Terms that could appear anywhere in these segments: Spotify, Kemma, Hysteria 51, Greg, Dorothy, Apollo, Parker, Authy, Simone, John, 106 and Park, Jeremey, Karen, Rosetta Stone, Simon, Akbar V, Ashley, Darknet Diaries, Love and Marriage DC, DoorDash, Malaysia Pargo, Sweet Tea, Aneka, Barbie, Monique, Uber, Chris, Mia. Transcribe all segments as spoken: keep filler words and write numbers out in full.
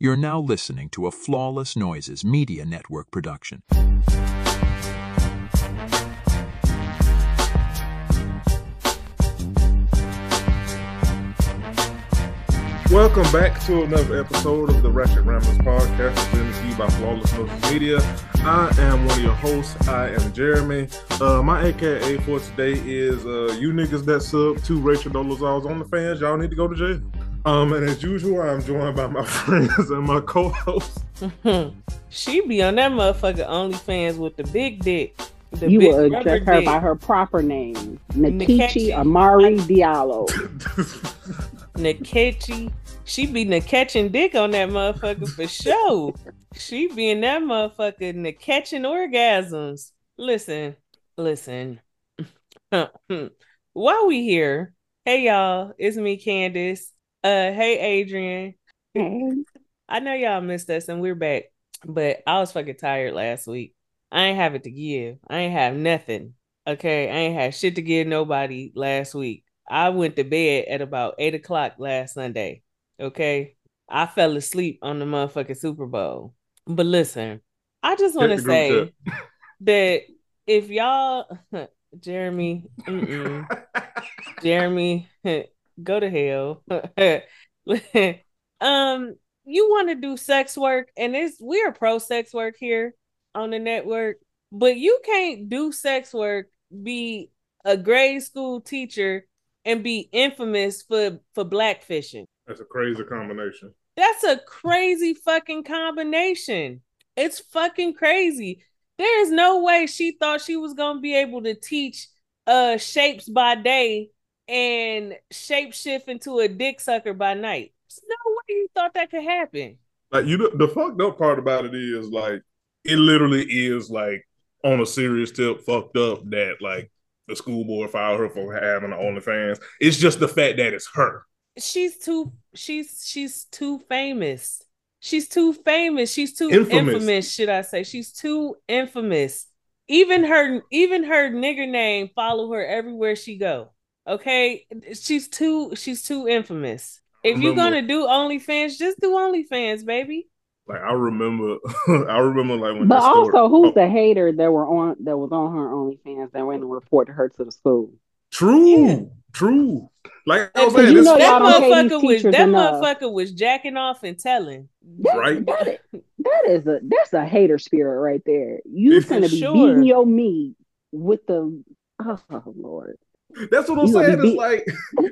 You're now listening to a Flawless Noises Media Network production. Welcome back to another episode of the Ratchet Ramblers Podcast, presented to you by Flawless Noises Media. I am one of your hosts. I am Jeremy. Uh, my A K A for today is uh, you niggas that sub to Rachel Dolezal's OnlyFans. Y'all need to go to jail. Um, and as usual, I'm joined by my friends and my co-hosts. She be on that motherfucker OnlyFans with the big dick. The you will address her dick by her proper name, Nkechi Amari Diallo. Nkechi. She be catching dick on that motherfucker for sure. She be in that motherfucker in the catching orgasms. Listen, listen. While we here, hey y'all, it's me, Candace. Uh, hey Adrian. Hey. I know y'all missed us and we're back, but I was fucking tired last week. I ain't have it to give. I ain't have nothing. Okay, I ain't had shit to give nobody last week. I went to bed at about eight o'clock last Sunday. Okay, I fell asleep on the motherfucking Super Bowl. But listen, I just want to say that if y'all, Jeremy, Jeremy, go to hell. um, you want to do sex work, and it's we're pro sex work here on the network, but you can't do sex work, be a grade school teacher, and be infamous for for blackfishing. That's a crazy combination. That's a crazy fucking combination. It's fucking crazy. There is no way she thought she was going to be able to teach uh, shapes by day and shape shift into a dick sucker by night. There's no way you thought that could happen. Like you, the, the fucked up part about it is like, it literally is like on a serious tip fucked up that like the school board filed her for having an OnlyFans. It's just the fact that it's her. She's too she's she's too famous. She's too famous. She's too infamous. infamous, should I say. She's too infamous. Even her even her nigger name follow her everywhere she go. Okay? She's too she's too infamous. If you're gonna do OnlyFans, just do OnlyFans, baby. Like I remember I remember like when But also story, who's oh, the hater that were on that was on her OnlyFans that went and reported her to the school? True. Yeah. True. Like I was saying, you know that motherfucker was that enough. motherfucker was jacking off and telling. That, right? That is, that is a that's a hater spirit right there. You gonna be sure. beating your meat with the oh Lord. That's what I'm you saying. It's like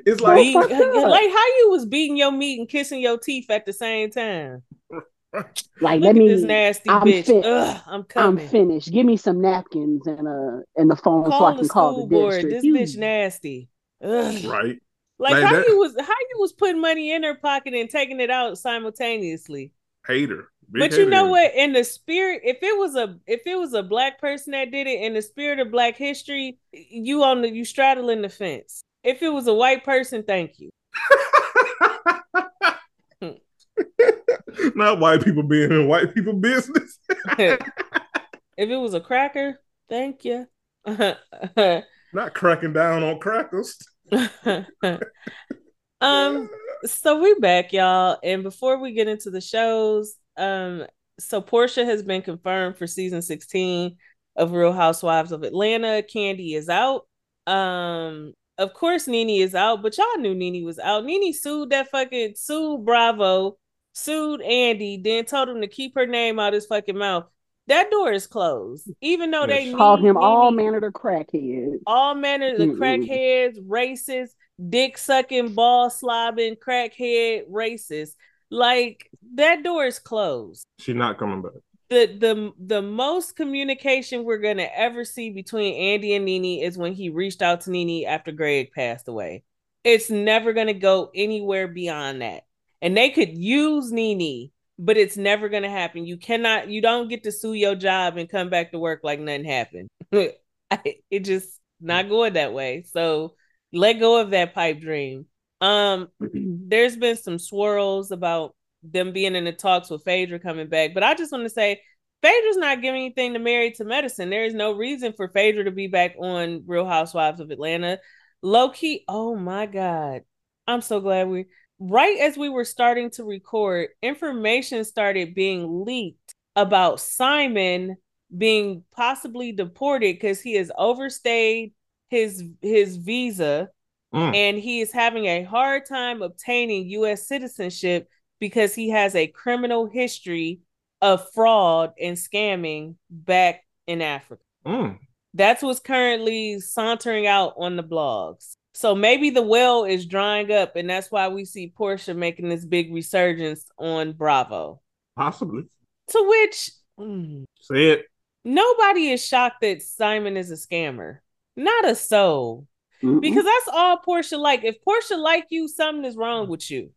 it's like beat, like how you was beating your meat and kissing your teeth at the same time. Like let me this nasty I'm bitch. Fin- Ugh, I'm coming. I'm finished. Give me some napkins and uh and the phone call so I can the call the board. District. This you. bitch nasty. Ugh. Right, like, like how that, you was how you was putting money in her pocket and taking it out simultaneously. Hater, Big but hater. You know what? In the spirit, if it was a if it was a black person that did it, in the spirit of Black history, you on the you straddling the fence. If it was a white person, thank you. Not white people being in white people business. If it was a cracker, thank you. Not cracking down on crackers. um, so we're back, y'all. And before we get into the shows, um, so Portia has been confirmed for season sixteen of Real Housewives of Atlanta. Candy is out. Um, of course, Nene is out, but y'all knew Nene was out. Nene sued that fucking sued Bravo, sued Andy, then told him to keep her name out his fucking mouth. That door is closed, even though they called him all manner of crackheads, all manner of crackheads, racist, dick sucking, ball slobbing, crackhead, racist. Like that door is closed. She's not coming back. The the the most communication we're gonna ever see between Andy and Nene is when he reached out to Nene after Greg passed away. It's never gonna go anywhere beyond that, and they could use Nene. But it's never going to happen. You cannot, you don't get to sue your job and come back to work like nothing happened. It just not going that way. So let go of that pipe dream. Um, there's been some swirls about them being in the talks with Phaedra coming back. But I just want to say, Phaedra's not giving anything to Married to Medicine. There is no reason for Phaedra to be back on Real Housewives of Atlanta. Low key, oh my God. I'm so glad we, right as we were starting to record, information started being leaked about Simon being possibly deported because he has overstayed his his visa mm. and he is having a hard time obtaining U S citizenship because he has a criminal history of fraud and scamming back in Africa. Mm. That's what's currently sauntering out on the blogs. So maybe the well is drying up, and that's why we see Portia making this big resurgence on Bravo. Possibly. To which... Mm, say it. Nobody is shocked that Simon is a scammer. Not a soul. Mm-mm. Because that's all Portia like. If Portia like you, something is wrong with you.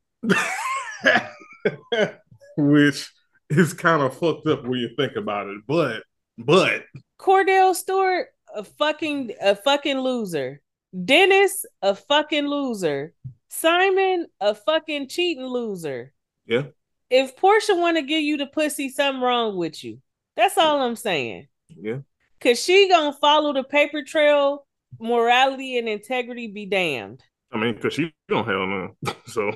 Which is kind of fucked up when you think about it. But, but... Cordell Stewart, a fucking, a fucking loser. Dennis, a fucking loser. Simon, a fucking cheating loser. Yeah. If Portia want to give you the pussy, something wrong with you. That's all I'm saying. Yeah. Because she going to follow the paper trail, morality and integrity be damned. I mean, because she don't have none. So.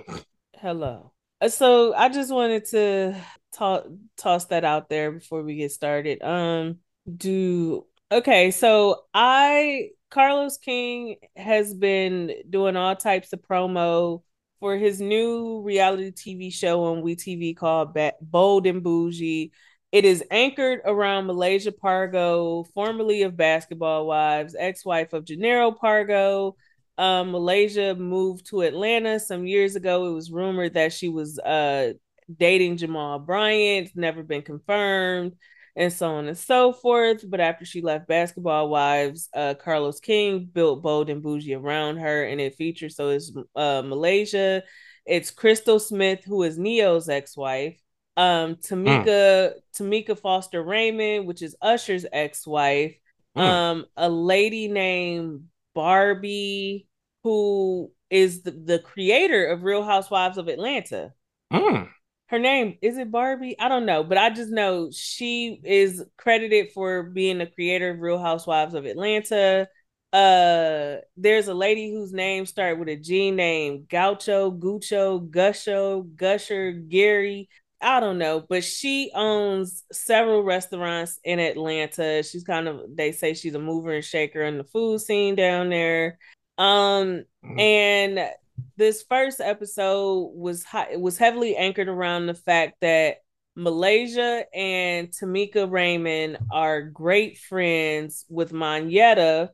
Hello. So I just wanted to to- toss that out there before we get started. Um, do... Okay, so I... Carlos King has been doing all types of promo for his new reality T V show on WeTV called Bold and Bougie. It is anchored around Malaysia Pargo, formerly of Basketball Wives, ex-wife of Gennaro Pargo. Um, Malaysia moved to Atlanta some years ago. It was rumored that she was uh, dating Jamal Bryant, never been confirmed, and so on and so forth. But after she left Basketball Wives, uh, Carlos King built Bold and Bougie around her, and it features, so it's uh, Malaysia, it's Crystal Smith, who is Neo's ex-wife, um, Tamika, mm. Tamika Foster Raymond, which is Usher's ex-wife, mm. um, a lady named Barbie, who is the, the creator of Real Housewives of Atlanta. Mm. Her name, is it Barbie? I don't know, but I just know she is credited for being the creator of Real Housewives of Atlanta. Uh, there's a lady whose name started with a G named Gaucho, Gucho, Gusho, Gusher, Gary. I don't know, but she owns several restaurants in Atlanta. She's kind of, they say she's a mover and shaker in the food scene down there. Um, mm-hmm. And... This first episode was high, was heavily anchored around the fact that Malaysia and Tamika Raymond are great friends with Monyetta,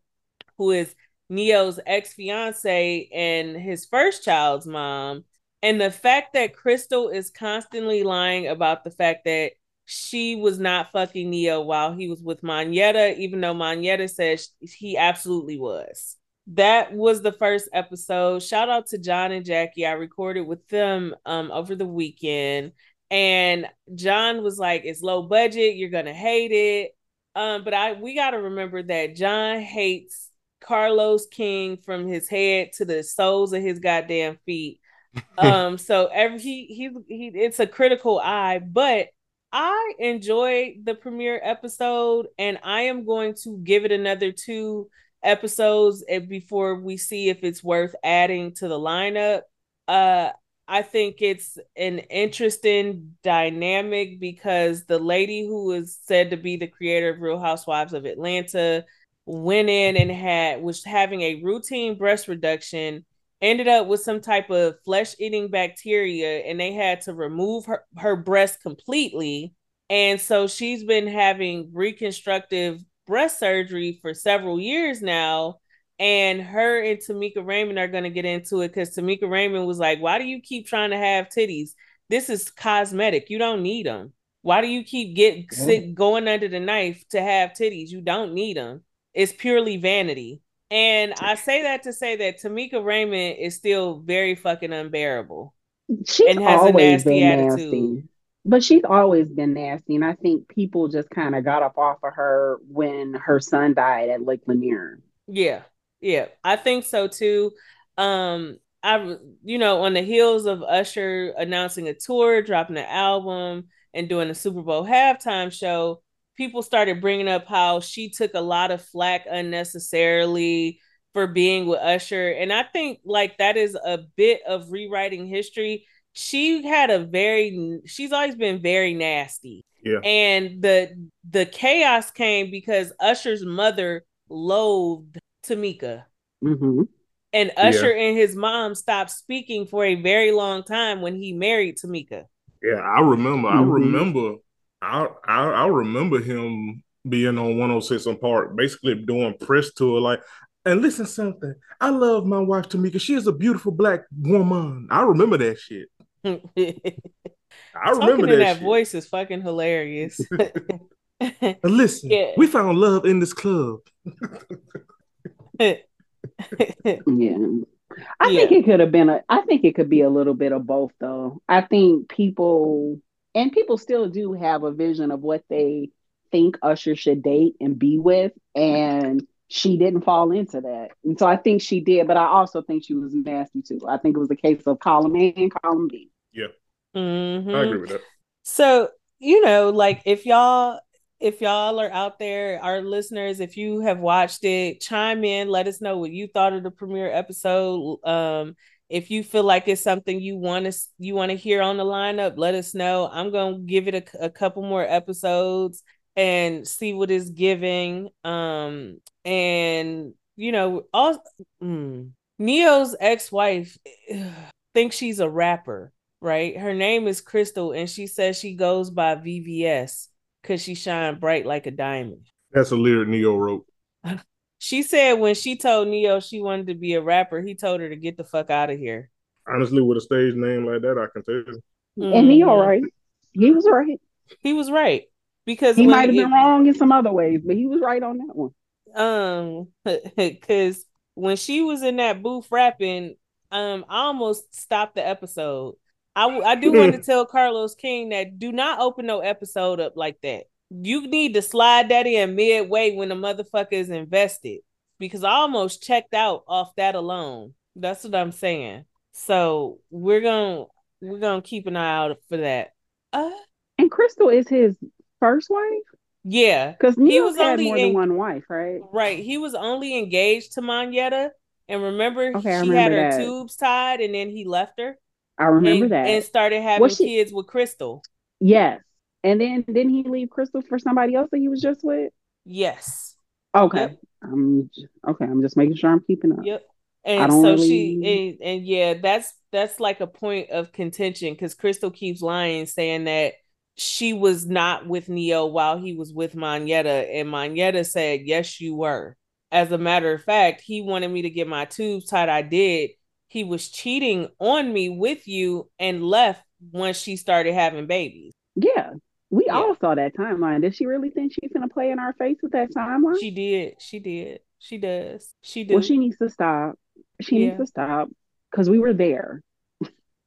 who is Neo's ex-fiance and his first child's mom. And the fact that Crystal is constantly lying about the fact that she was not fucking Neo while he was with Monyetta, even though Monyetta says he absolutely was. That was the first episode. Shout out to John and Jackie. I recorded with them um, over the weekend. And John was like, it's low budget. You're going to hate it. Um, but I we got to remember that John hates Carlos King from his head to the soles of his goddamn feet. Um, so every he, he he it's a critical eye. But I enjoyed the premiere episode. And I am going to give it another two episodes before we see if it's worth adding to the lineup. Uh, I think it's an interesting dynamic because the lady who is said to be the creator of Real Housewives of Atlanta went in and had was having a routine breast reduction, ended up with some type of flesh-eating bacteria, and they had to remove her, her breast completely. And so she's been having reconstructive breast surgery for several years now, and her and Tamika Raymond are going to get into it because Tamika Raymond was like, why do you keep trying to have titties? This is cosmetic. You don't need them. Why do you keep get sit, going under the knife to have titties? You don't need them. It's purely vanity. And I say that to say that Tamika Raymond is still very fucking unbearable. She's and has always a nasty been nasty. attitude. But she's always been nasty, and I think people just kind of got up off of her when her son died at Lake Lanier. Yeah, yeah, I think so too. Um, I, you know, on the heels of Usher announcing a tour, dropping an album, and doing a Super Bowl halftime show, people started bringing up how she took a lot of flack unnecessarily for being with Usher. And I think like that is a bit of rewriting history. She had a very, she's always been very nasty. Yeah. And the the chaos came because Usher's mother loathed Tamika. Mm-hmm. And Usher yeah. and his mom stopped speaking for a very long time when he married Tamika. Yeah, I remember. Mm-hmm. I remember. I, I I remember him being on one oh six and Park, basically doing press tour like, and listen something. I love my wife Tamika. She is a beautiful black woman. I remember that shit. I remember that. That shit. Voice is fucking hilarious. Listen, yeah. we found love in this club. yeah. I yeah. think it could have been a I think it could be a little bit of both though. I think people and people still do have a vision of what they think Usher should date and be with, and she didn't fall into that. And so I think she did, but I also think she was nasty too. I think it was a case of column A and column B. Yeah. Mm-hmm. I agree with that. So, you know, like if y'all If y'all are out there, our listeners, if you have watched it, chime in. Let us know what you thought of the premiere episode. Um, if you feel like it's something you want to you want to hear on the lineup, let us know. I'm going to give it a, a couple more episodes and see what it's giving. Um, and, you know, all, mm, Neo's ex-wife thinks she's a rapper, right? Her name is Crystal, and she says she goes by V V S. Because she shined bright like a diamond. That's a lyric Neo wrote. She said when she told Neo she wanted to be a rapper, he told her to get the fuck out of here. Honestly, with a stage name like that, I can tell you. Mm-hmm. And Neo, right? He was right. He was right. Because he might have been wrong in some other ways, but he was right on that one. Um, because when she was in that booth rapping, um, I almost stopped the episode. I, I do want to tell Carlos King that do not open no episode up like that. You need to slide that in midway when the motherfucker is invested, because I almost checked out off that alone. That's what I'm saying. So we're gonna we're gonna keep an eye out for that. Uh, and Crystal is his first wife. Yeah, because he was had only more en- than one wife, right? Right. He was only engaged to Monyetta, and remember okay, she remember had her that. tubes tied, and then he left her. I remember and, that. And started having well, she, kids with Crystal. Yes. And then didn't he leave Crystal for somebody else that he was just with? Yes. Okay. Yep. I'm just, okay. I'm just making sure I'm keeping up. Yep. And so really... she and, and yeah, that's that's like a point of contention because Crystal keeps lying, saying that she was not with Neo while he was with Monyetta, and Monyetta said, "Yes, you were." As a matter of fact, he wanted me to get my tubes tied. I did. He was cheating on me with you and left once she started having babies. Yeah. We yeah. all saw that timeline. Did she really think she's going to play in our face with that timeline? She did. She did. She does. She did. Well, she needs to stop. She yeah. needs to stop because we were there.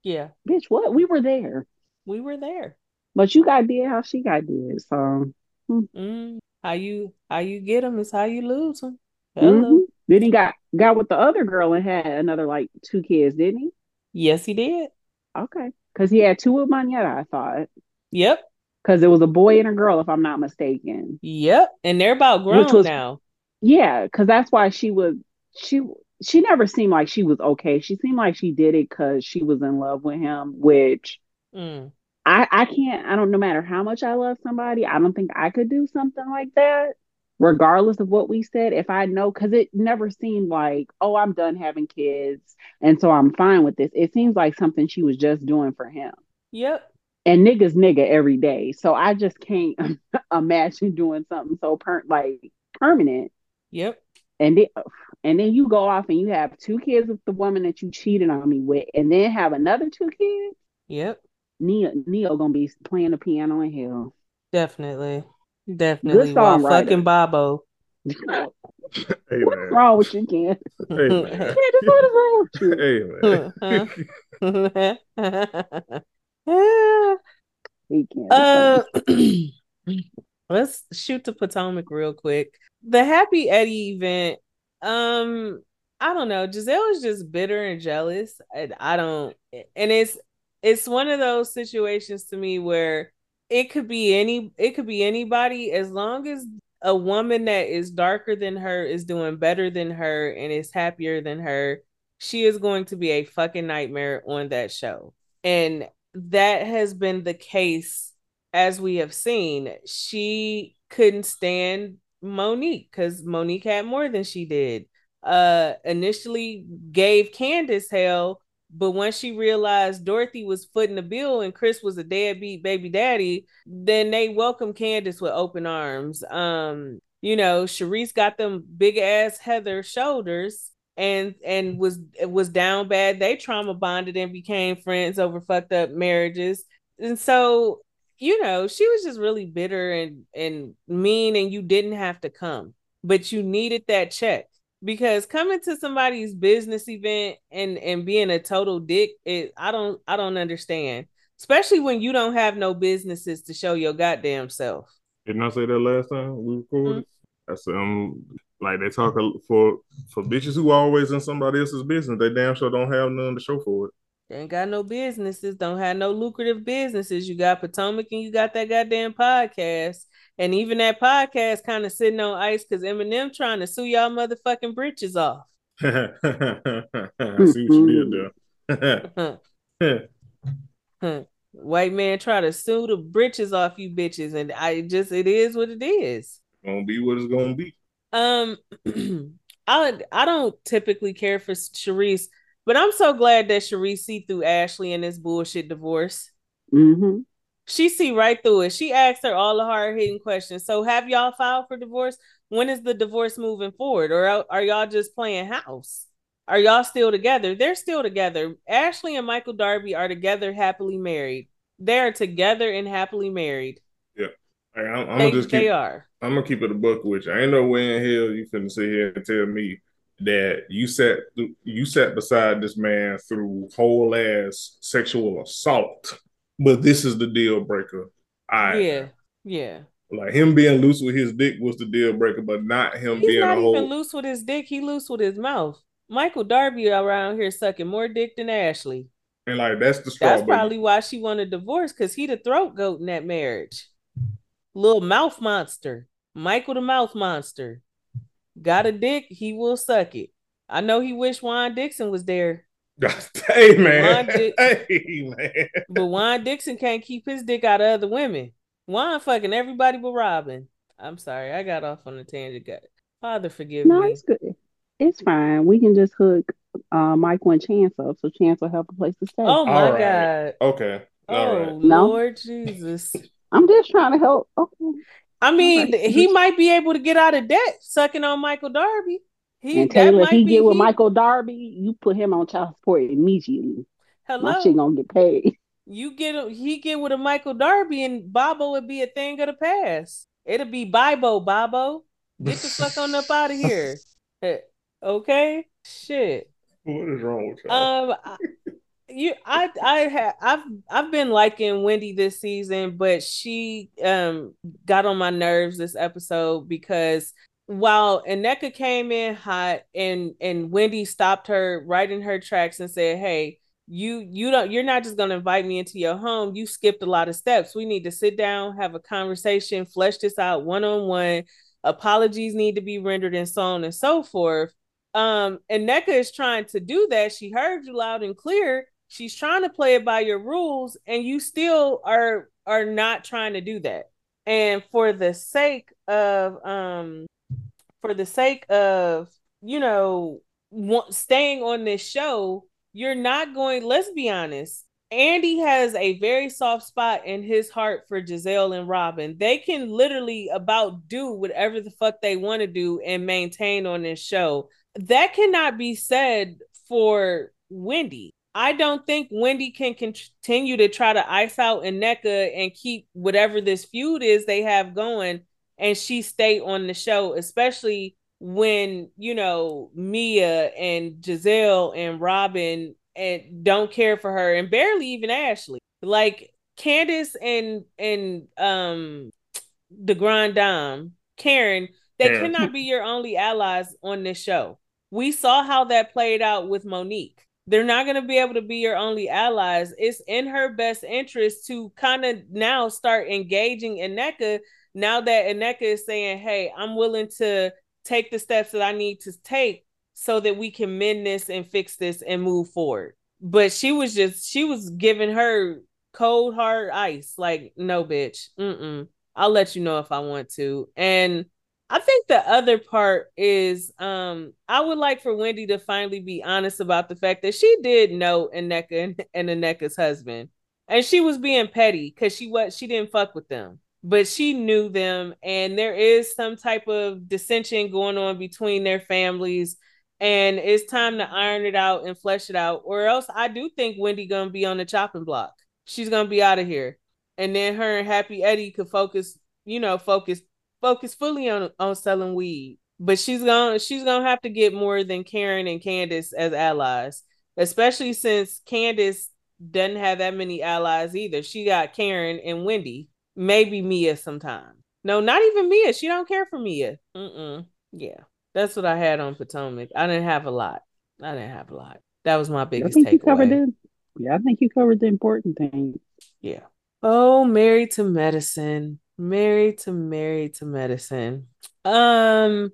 Yeah. Bitch, what? We were there. We were there. But you got did how she got did. So mm. Mm. how you how you get them is how you lose them. Mm-hmm. Then he got, got with the other girl and had another like two kids, didn't he? Yes, he did. Okay. Because he had two of Monyetta, I thought. Yep. Because it was a boy and a girl, if I'm not mistaken. Yep. And they're about grown was, now. Yeah, because that's why she was, she she never seemed like she was okay. She seemed like she did it because she was in love with him, which mm. I, I can't, I don't, no matter how much I love somebody, I don't think I could do something like that. Regardless of what we said, if I know, because it never seemed like, oh, I'm done having kids, and so I'm fine with this. It seems like something she was just doing for him. Yep. And niggas nigga every day. So I just can't imagine doing something so per- like permanent. Yep. And then, and then you go off and you have two kids with the woman that you cheated on me with, and then have another two kids. Yep. Neo, Neo gonna be playing the piano in hell. Definitely. Definitely, while fucking Bobo. Hey, what's wrong with you, Ken? Hey, man. What is wrong with you? Hey, man. He can't. Uh, let's shoot to Potomac real quick. The Happy Eddie event. Um, I don't know. Giselle is just bitter and jealous, and I don't. And it's it's one of those situations to me where. It could be any. It could be anybody, as long as a woman that is darker than her is doing better than her and is happier than her, she is going to be a fucking nightmare on that show. And that has been the case, as we have seen. She couldn't stand Monique because Monique had more than she did. Uh, initially gave Candace hell, but once she realized Dorothy was footing the bill and Chris was a deadbeat baby daddy, then they welcomed Candace with open arms. Um, you know, Sharice got them big ass Heather shoulders and and was was down bad. They trauma bonded and became friends over fucked up marriages. And so, you know, she was just really bitter and and mean, and you didn't have to come, but you needed that check. Because coming to somebody's business event and, and being a total dick, it, I don't I don't understand. Especially when you don't have no businesses to show your goddamn self. Didn't I say that last time we recorded? Mm-hmm. I said, um, like they talk for for bitches who always in somebody else's business. They damn sure don't have none to show for it. They ain't got no businesses. Don't have no lucrative businesses. You got Potomac and you got that goddamn podcast. And even that podcast kind of sitting on ice because Eminem trying to sue y'all motherfucking britches off. I see what you did there. White man try to sue the britches off you bitches, and I just it is what it is. It's gonna be what it's gonna be. Um, I I don't typically care for Sharice, but I'm so glad that Sharice see through Ashley and this bullshit divorce. Mm-hmm. She see right through it. She asked her all the hard-hitting questions. So have y'all filed for divorce? When is the divorce moving forward? Or are y'all just playing house? Are y'all still together? They're still together. Ashley and Michael Darby are together, happily married. They're together and happily married. Yeah. Like, I'm, I'm they, just keep, they are. I'm going to keep it a buck with you. I ain't no way in hell you finna sit here and tell me that you sat, you sat beside this man through whole-ass sexual assault. But this is the deal breaker. I yeah, yeah. Like him being loose with his dick was the deal breaker, but not him He's being not a whole. He's not even loose with his dick. He loose with his mouth. Michael Darby around here sucking more dick than Ashley. And like that's the straw. That's baby. Probably why she wanted divorce, because he the throat goat in that marriage. Little mouth monster, Michael the mouth monster. Got a dick, he will suck it. I know he wished Juan Dixon was there. Hey man. Dix- hey man. But Juan Dixon can't keep his dick out of other women. Juan fucking everybody but Robin. I'm sorry, I got off on a tangent. Father forgive no, me. No, it's good. It's fine. We can just hook uh, Michael and Chance up, so Chance will have a place to stay. Oh my right. God. Okay. All oh right. Lord no. Jesus. I'm just trying to help. Okay. I mean, right. He might be able to get out of debt sucking on Michael Darby. He, and tell you, if he get with he... Michael Darby, you put him on child support immediately. Hello, my shit gonna get paid. You get he get with a Michael Darby, and Bobo would be a thing of the past. It'll be Bibo Bobo. Get the fuck on up out of here. Okay, shit. What is wrong with y'all? Um, I, you, I, I have, I've, I've been liking Wendy this season, but she um got on my nerves this episode because. While Aneka came in hot and, and Wendy stopped her right in her tracks and said, hey, you you don't you're not just gonna invite me into your home. You skipped a lot of steps. We need to sit down, have a conversation, flesh this out one-on-one. Apologies need to be rendered and so on and so forth. Um, Aneka is trying to do that. She heard you loud and clear. She's trying to play it by your rules, and you still are are not trying to do that. And for the sake of um For the sake of, you know, staying on this show, you're not going, let's be honest. Andy has a very soft spot in his heart for Giselle and Robin. They can literally about do whatever the fuck they want to do and maintain on this show. That cannot be said for Wendy. I don't think Wendy can continue to try to ice out Aneka and keep whatever this feud is they have going. And she stayed on the show, especially when, you know, Mia and Giselle and Robin and don't care for her and barely even Ashley. Like Candace and and um the Grand Dame, Karen, they yeah. cannot be your only allies on this show. We saw how that played out with Monique. They're not going to be able to be your only allies. It's in her best interest to kind of now start engaging Aneka now that Nneka is saying, hey, I'm willing to take the steps that I need to take so that we can mend this and fix this and move forward. But she was just, she was giving her cold, hard ice. Like, no, bitch. Mm-mm. I'll let you know if I want to. And I think the other part is, um, I would like for Wendy to finally be honest about the fact that she did know Nneka and Nneka's husband. And she was being petty because she was, she didn't fuck with them. But she knew them, and there is some type of dissension going on between their families, and it's time to iron it out and flesh it out, or else I do think Wendy gonna be on the chopping block. She's gonna be out of here, and then her and Happy Eddie could focus, you know, focus, focus fully on on selling weed. But she's gonna she's gonna have to get more than Karen and Candace as allies, especially since Candace doesn't have that many allies either. She got Karen and Wendy. Maybe Mia sometime. No, not even Mia. She don't care for Mia. Mm-mm. Yeah. That's what I had on Potomac. I didn't have a lot. I didn't have a lot. That was my biggest takeaway. You covered the, yeah, I think you covered the important thing. Yeah. Oh, Married to Medicine. Married to Married to Medicine. Um,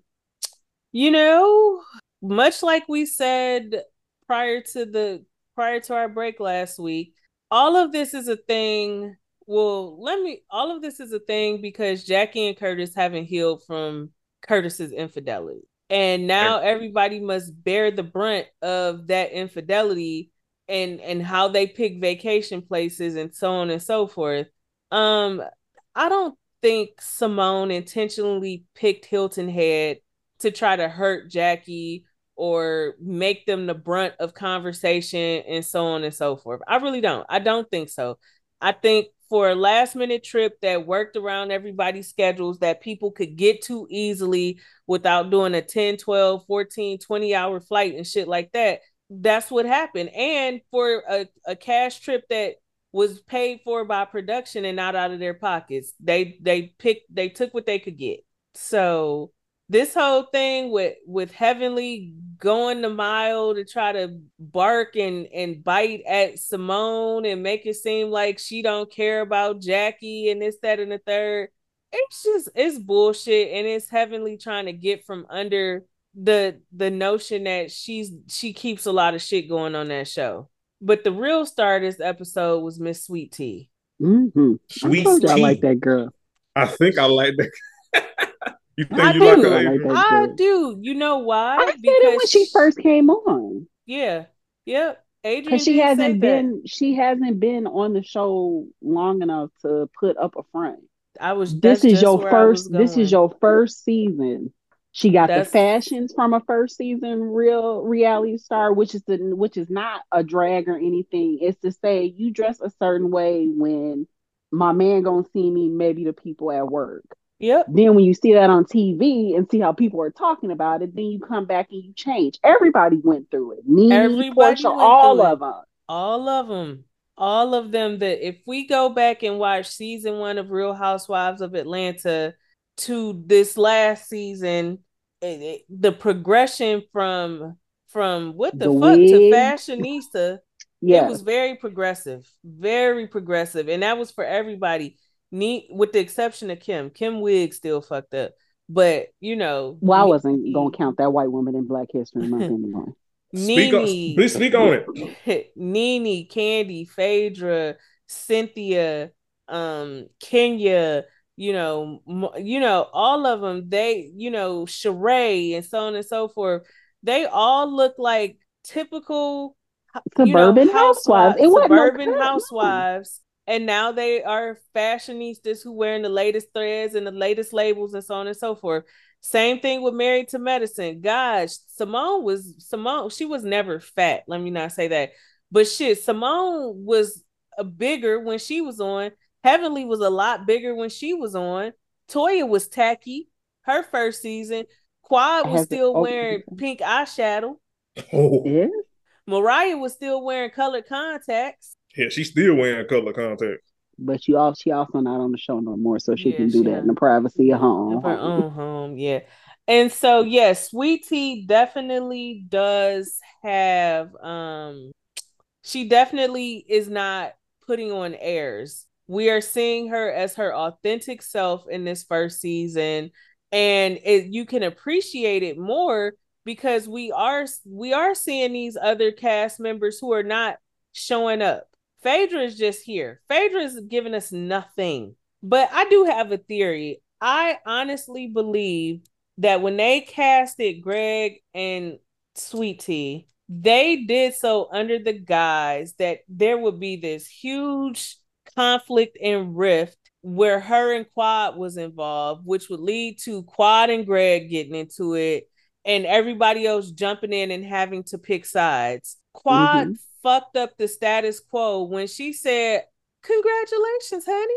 you know, much like we said prior to the prior to our break last week, all of this is a thing. Well, let me, all of this is a thing because Jackie and Curtis haven't healed from Curtis's infidelity. And now everybody must bear the brunt of that infidelity and, and how they pick vacation places and so on and so forth. Um, I don't think Simone intentionally picked Hilton Head to try to hurt Jackie or make them the brunt of conversation and so on and so forth. I really don't. I don't think so. I think for a last minute trip that worked around everybody's schedules that people could get to easily without doing a ten, twelve, fourteen, twenty hour flight and shit like that. That's what happened. And for a, a cash trip that was paid for by production and not out of their pockets, they, they picked, they took what they could get. So this whole thing with, with Heavenly going the mile to try to bark and, and bite at Simone and make it seem like she don't care about Jackie and this, that, and the third. It's just, it's bullshit. And it's Heavenly trying to get from under the, the notion that she's, she keeps a lot of shit going on that show. But the real star this episode was Miss Sweet Tea. Mm-hmm. Sweet I Tea. I like that girl. I think I like that You think I you do. Like I, like I do. You know why? I because said it when she, she first came on. Yeah. Yep. Adrian. She hasn't been. That. She hasn't been on the show long enough to put up a front. I was. This is your first. This is your first season. She got that's, the fashions from a first season real reality star, which is the which is not a drag or anything. It's to say you dress a certain way when my man gonna see me. Maybe the people at work. Yep. Then when you see that on T V and see how people are talking about it, then you come back and you change. Everybody went through it. Nene, Portia, all of them. All of them. All of them. That if we go back and watch season one of Real Housewives of Atlanta to this last season, it, it, the progression from from what the, the fuck wig. to fashionista, yes. It was very progressive. Very progressive. And that was for everybody. Neat, with the exception of Kim. Kim Wigg still fucked up, but you know. Well, I wasn't gonna count that white woman in Black History Month anymore. Nene, please speak on it. Nene, Candy, Phaedra, Cynthia, um, Kenya. You know, you know, all of them. They, you know, Sheree and so on and so forth. They all look like typical suburban you know, housewives. It wasn't suburban no housewives. And now they are fashionistas who wearing the latest threads and the latest labels and so on and so forth. Same thing with Married to Medicine. Gosh, Simone was Simone. She was never fat. Let me not say that. But shit, Simone was a bigger when she was on. Heavenly was a lot bigger when she was on. Toya was tacky. Her first season. Quad was still it. wearing oh. pink eyeshadow. Oh. Yeah. Mariah was still wearing colored contacts. Yeah, she's still wearing color contacts. But she also she also not on the show no more, so she yeah, can do she that has. in the privacy of home. In her own home, yeah. And so, yes, yeah, Sweet Tea definitely does have. Um, she definitely is not putting on airs We are seeing her as her authentic self in this first season, and it, you can appreciate it more because we are we are seeing these other cast members who are not showing up. Phaedra is just here. Phaedra is giving us nothing. But I do have a theory. I honestly believe that when they casted Greg and Sweet Tea, they did so under the guise that there would be this huge conflict and rift where her and Quad was involved, which would lead to Quad and Greg getting into it and everybody else jumping in and having to pick sides. Quad mm-hmm. fucked up the status quo when she said, "Congratulations, honey.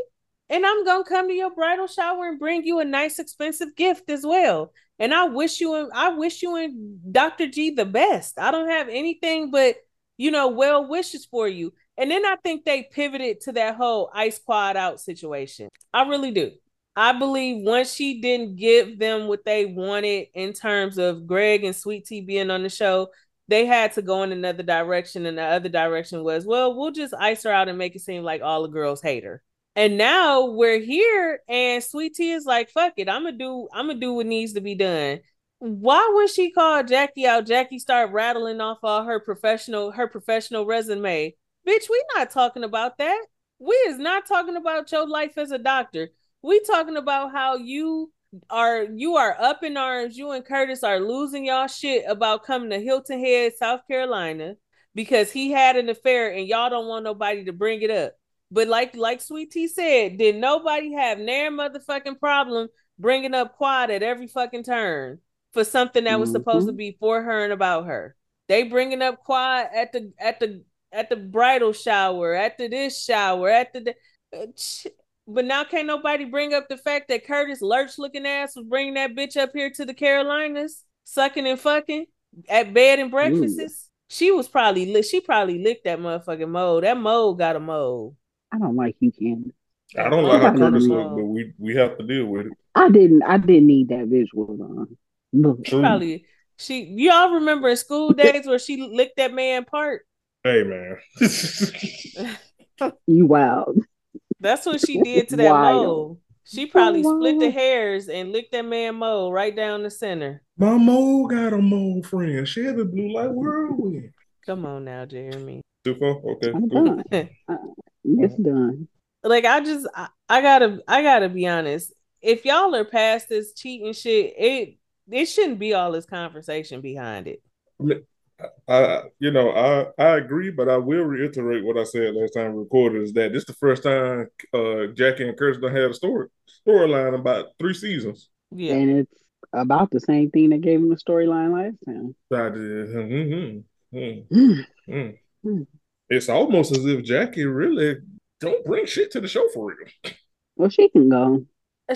And I'm going to come to your bridal shower and bring you a nice, expensive gift as well. And I wish you and I wish you and Doctor G the best. I don't have anything but, you know, well wishes for you." And then I think they pivoted to that whole ice quad out situation. I really do. I believe once she didn't give them what they wanted in terms of Greg and Sweet Tea being on the show, they had to go in another direction. And the other direction was, well, we'll just ice her out and make it seem like all the girls hate her. And now we're here and Sweet Tea is like, fuck it. I'm going to do, I'm going to do what needs to be done. Why would she call Jackie out? Jackie start rattling off all her professional, her professional resume. Bitch, we not talking about that. We is not talking about your life as a doctor. We talking about how you are, you are up in arms. You and Curtis are losing y'all shit about coming to Hilton Head, South Carolina, because he had an affair and y'all don't want nobody to bring it up. But like like Sweet Tea said, did nobody have their motherfucking problem bringing up Quad at every fucking turn for something that was mm-hmm. supposed to be for her and about her? They bringing up Quad at the at the at the bridal shower, at the this shower, at the but now can't nobody bring up the fact that Curtis Lurch looking ass was bringing that bitch up here to the Carolinas, sucking and fucking at bed and breakfasts. She was probably lit. She probably licked that motherfucking mold. That mold got a mold. I don't like you, Candace. I don't like how Curtis looked, but we, we have to deal with it. I didn't I didn't need that visual on. Look. Probably she y'all remember in school days where she licked that man part? Hey man. You wild. That's what she did to that wild. Mole. She probably oh, split the hairs and licked that man mole right down the center. My mole got a mole friend. She had a blue light whirlwind. Come on now, Jeremy. Super? Okay. I'm cool. done. Uh, It's done. Like I just, I, I gotta, I gotta be honest. If y'all are past this cheating shit, it it shouldn't be all this conversation behind it. I, mean, I you know, I I agree, but I will reiterate what I said last time we recorded is that this is the first time uh, Jackie and Kirsten had a story storyline about three seasons. Yeah, and it's about the same thing that gave them a storyline last time. I did. Mm-hmm. Mm-hmm. Mm-hmm. It's almost as if Jackie really don't bring shit to the show for real. Well, she can go.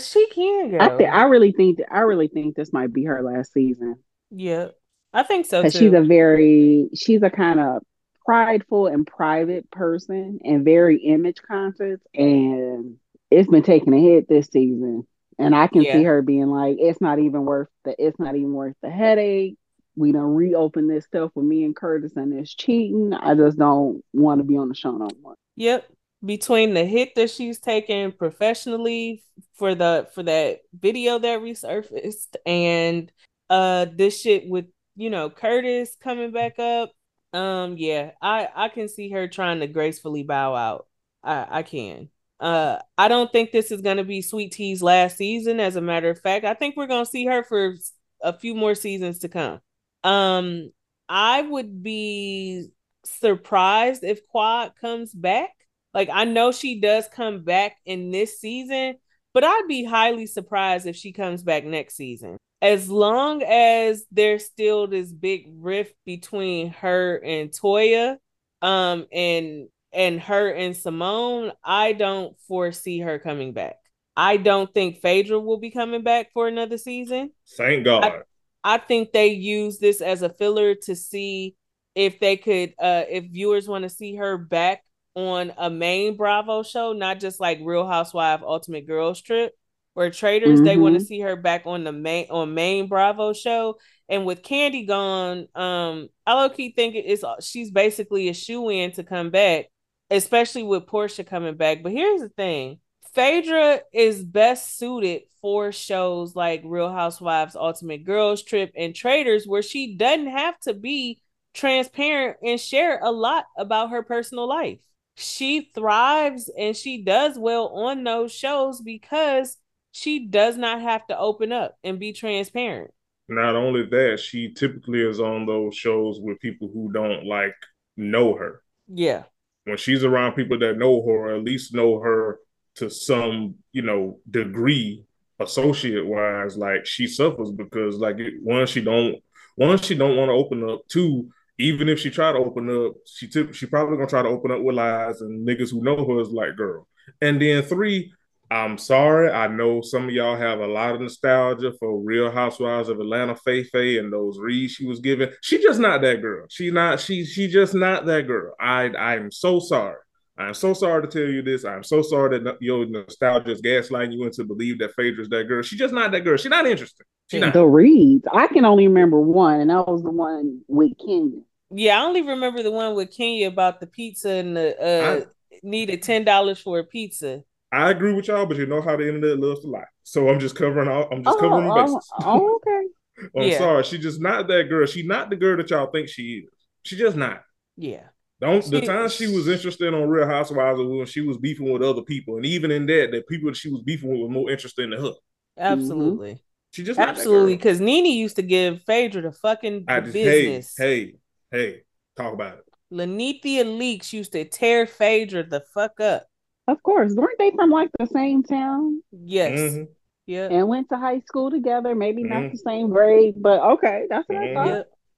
She can go. I, th- I really think that I really think this might be her last season. Yeah, I think so too. She's a very she's a kind of prideful and private person, and very image conscious, and it's been taking a hit this season. And I can yeah. see her being like, "It's not even worth the. It's not even worth the headache. We done reopen this stuff with me and Curtis and this cheating. I just don't want to be on the show no more." Yep. Between the hit that she's taken professionally for the for that video that resurfaced and uh this shit with, you know, Curtis coming back up. Um yeah, I, I can see her trying to gracefully bow out. I, I can. Uh I don't think this is gonna be Sweet Tea's last season. As a matter of fact, I think we're gonna see her for a few more seasons to come. Um, I would be surprised if Quad comes back. Like, I know she does come back in this season, but I'd be highly surprised if she comes back next season. As long as there's still this big rift between her and Toya, um, and, and her and Simone, I don't foresee her coming back. I don't think Phaedra will be coming back for another season. Thank God. I, I think they use this as a filler to see if they could, uh, if viewers want to see her back on a main Bravo show, not just like Real Housewives Ultimate Girls Trip or Traders. Mm-hmm. They want to see her back on the main on main Bravo show. And with Candy gone, um, I low key think it's she's basically a shoe in to come back. especially with Portia coming back. But here's the thing. Phaedra is best suited for shows like Real Housewives, Ultimate Girls Trip, and Traders, where she doesn't have to be transparent and share a lot about her personal life. She thrives and she does well on those shows because she does not have to open up and be transparent. Not only that, she typically is on those shows with people who don't like know her. Yeah. When she's around people that know her, or at least know her to some, you know, degree associate wise, like she suffers because like one, she don't, one, she don't want to open up. Two, even if she try to open up, she tip, she probably gonna try to open up with lies, and niggas who know her is like, girl. And then three, I'm sorry, I know some of y'all have a lot of nostalgia for Real Housewives of Atlanta, Feifei, and those reads she was given. She just not that girl. She not, she, she just not that girl. I, I'm so sorry. I'm so sorry to tell you this. I'm so sorry that your nostalgia is gaslighting you into believe that Phaedra's that girl. She's just not that girl. She's not interesting. She not. The reads. I can only remember one, and that was the one with Kenya. Yeah, I only remember the one with Kenya about the pizza and the uh, I, needed ten dollars for a pizza. I agree with y'all, but you know how the internet loves to lie. So I'm just covering all. I'm just oh, covering oh, bases. Oh, okay. I'm yeah. sorry. She's just not that girl. She's not the girl that y'all think she is. She's just not. Yeah. Don't, she, the time she was interested on Real Housewives was when she was beefing with other people, and even in that, the people that she was beefing with were more interesting than her. Absolutely, mm-hmm. she just absolutely because Nene used to give Phaedra the fucking I just, business. Hey, hey, hey, talk about it. Lanithia Leaks used to tear Phaedra the fuck up. Of course, weren't they from like the same town? Yes, mm-hmm. yeah, and went to high school together. Maybe mm-hmm. not the same grade, but okay, that's what mm-hmm. I thought.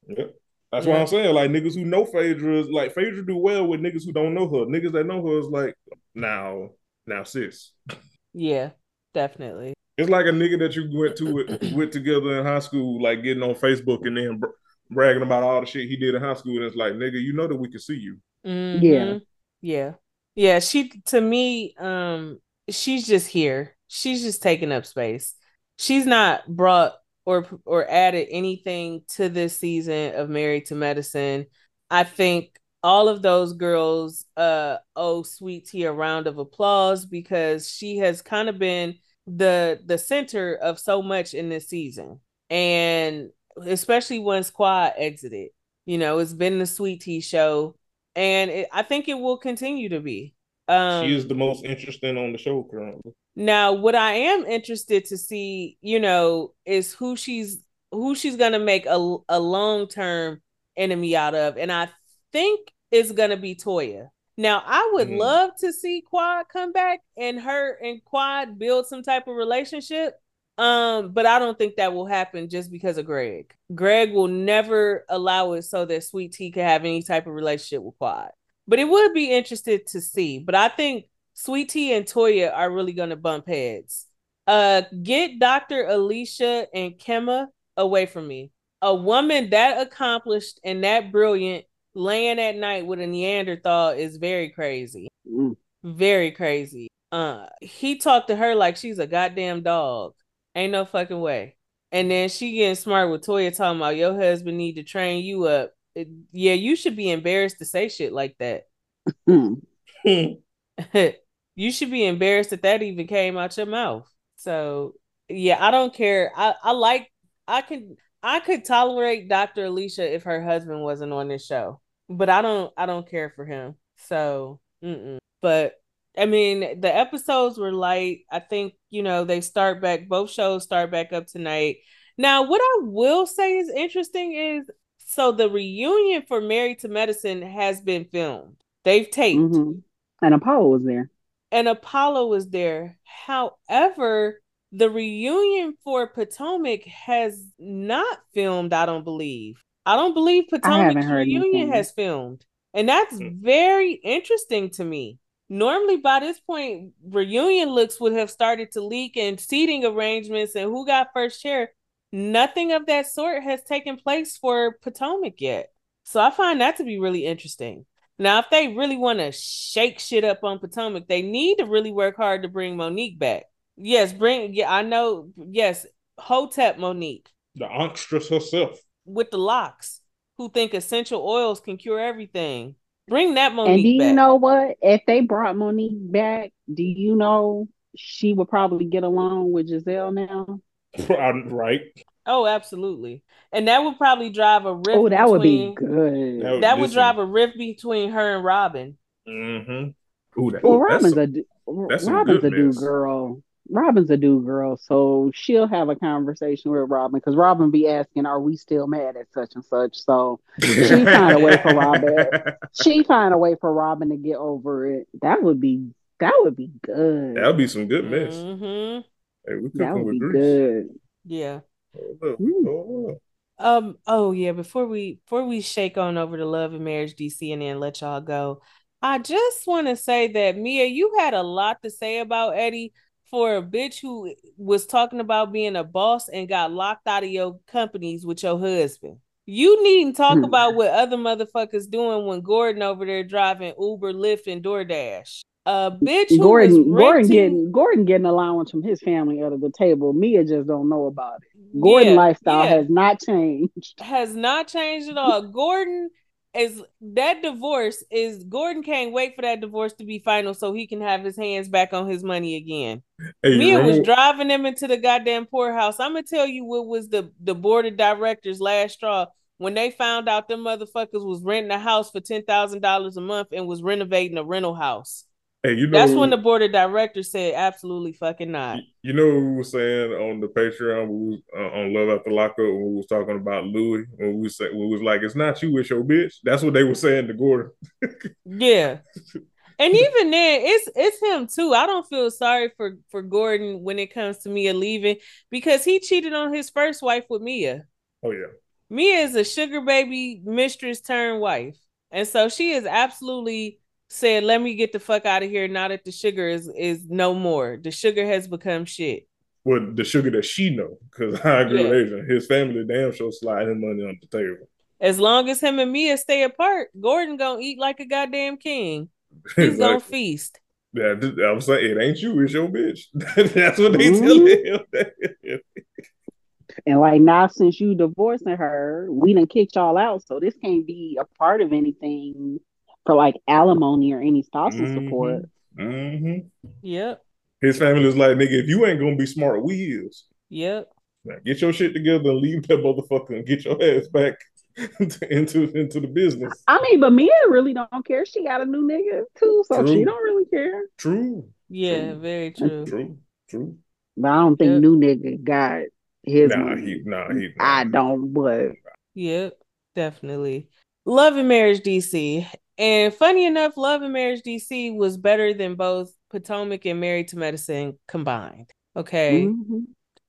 Yep. Yep. That's yeah. what I'm saying. Like, niggas who know Phaedra, like, Phaedra do well with niggas who don't know her. Niggas that know her is like, now, now, sis. Yeah, definitely. It's like a nigga that you went to with, with together in high school, like, getting on Facebook and then bra- bragging about all the shit he did in high school. And it's like, nigga, you know that we can see you. Mm-hmm. Yeah. Yeah. Yeah, she, to me, um, she's just here. She's just taking up space. She's not brought... Or or added anything to this season of Married to Medicine. I think all of those girls uh, owe Sweet Tea a round of applause because she has kind of been the the center of so much in this season, and especially once Quad exited, you know, it's been the Sweet Tea show, and it, I think it will continue to be. Um, she is the most interesting on the show currently. Now, what I am interested to see, you know, is who she's who she's gonna make a, a long-term enemy out of, and I think it's gonna be Toya. Now, I would mm. love to see Quad come back and her and Quad build some type of relationship, um, but I don't think that will happen just because of Greg. Greg will never allow it so that Sweet Tea can have any type of relationship with Quad. But it would be interested to see. But I think Sweet Tea and Toya are really going to bump heads. Uh, get Doctor Alicia and Kemma away from me. A woman that accomplished and that brilliant laying at night with a Neanderthal is very crazy. Mm. Very crazy. Uh, he talked to her like she's a goddamn dog. Ain't no fucking way. And then she getting smart with Toya talking about your husband need to train you up. It, yeah, you should be embarrassed to say shit like that. You should be embarrassed that that even came out your mouth. So yeah, I don't care. I, I like, I can, I could tolerate Doctor Alicia if her husband wasn't on this show, but I don't, I don't care for him. So, mm-mm. But I mean, the episodes were light. I think, you know, they start back, both shows start back up tonight. Now, what I will say is interesting is, so the reunion for Married to Medicine has been filmed. They've taped. Mm-hmm. And Apollo was there. And Apollo was there. However, the reunion for Potomac has not filmed, I don't believe. I don't believe Potomac's reunion has filmed. And that's mm-hmm. very interesting to me. Normally, by this point, reunion looks would have started to leak and seating arrangements and who got first chair. Nothing of that sort has taken place for Potomac yet. So I find that to be really interesting. Now, if they really want to shake shit up on Potomac, they need to really work hard to bring Monique back. Yes, bring, yeah, I know, yes, Hotep Monique. The onkstress herself. With the locks, who think essential oils can cure everything. Bring that Monique back. And do you back. know what? If they brought Monique back, do you know she would probably get along with Giselle now? Right. Oh, absolutely. And that would probably drive a rift. Oh, that between, would be good. That would, that would drive a rift between her and Robin. Mm-hmm. Ooh, that, well, Robin's a, a Robin's a dude girl. Robin's a dude girl, so she'll have a conversation with Robin, because Robin be asking, are we still mad at such and such? So she find a way for Robin. She find a way for Robin to get over it. That would be that would be good. That would be some good mess. Mm-hmm. Hey, we that would be Bruce. Good. Yeah. Oh, oh, oh. Um. Oh yeah. Before we before we shake on over to Love and Marriage D C and then let y'all go, I just want to say that Mia, you had a lot to say about Eddie. For a bitch who was talking about being a boss and got locked out of your companies with your husband. You needn't talk hmm. about what other motherfuckers doing when Gordon over there driving Uber, Lyft, and DoorDash. A bitch who Gordon, was renting... Gordon getting Gordon getting allowance from his family under the table. Mia just don't know about it. Gordon yeah, lifestyle yeah. has not changed. Has not changed at all. Gordon is that divorce is Gordon can't wait for that divorce to be final so he can have his hands back on his money again. Hey, Mia remember, was driving him into the goddamn poorhouse. I'm gonna tell you what was the, the board of directors' last straw when they found out them motherfuckers was renting a house for ten thousand dollars a month and was renovating a rental house. Hey, you know, that's when the board of directors said absolutely fucking not. You know what we were saying on the Patreon, we was, uh, on Love After Lockup, when we was talking about Louis, when we said we was like, it's not you, it's your bitch. That's what they were saying to Gordon. Yeah, and even then, it's it's him too. I don't feel sorry for for Gordon when it comes to Mia leaving, because he cheated on his first wife with Mia. Oh yeah, Mia is a sugar baby mistress turned wife, and so she is absolutely. Said, let me get the fuck out of here now that the sugar is is no more. The sugar has become shit. Well, the sugar that she know, because I agree yeah. with Adrian. His family damn sure slide him money on the table. As long as him and Mia stay apart, Gordon gonna eat like a goddamn king. He's exactly. gonna feast. Yeah, I was like, it ain't you, it's your bitch. That's what they mm-hmm. tell him. And like now, since you divorcing her, we done kicked y'all out, so this can't be a part of anything. For like alimony or any spousal mm-hmm. support. Mm-hmm. Yep. His family was like, nigga, if you ain't gonna be smart, we is. Yep. Now get your shit together and leave that motherfucker and get your ass back into into the business. I mean, but Mia really don't care. She got a new nigga too, so true. She don't really care. True. Yeah, true. Very true. True. True. But I don't think yep. new nigga got his. Nah, money. he. Nah, he. I don't. But yep, definitely. Love and Marriage D C. And funny enough, Love and Marriage D C was better than both Potomac and Married to Medicine combined. Okay. Mm-hmm.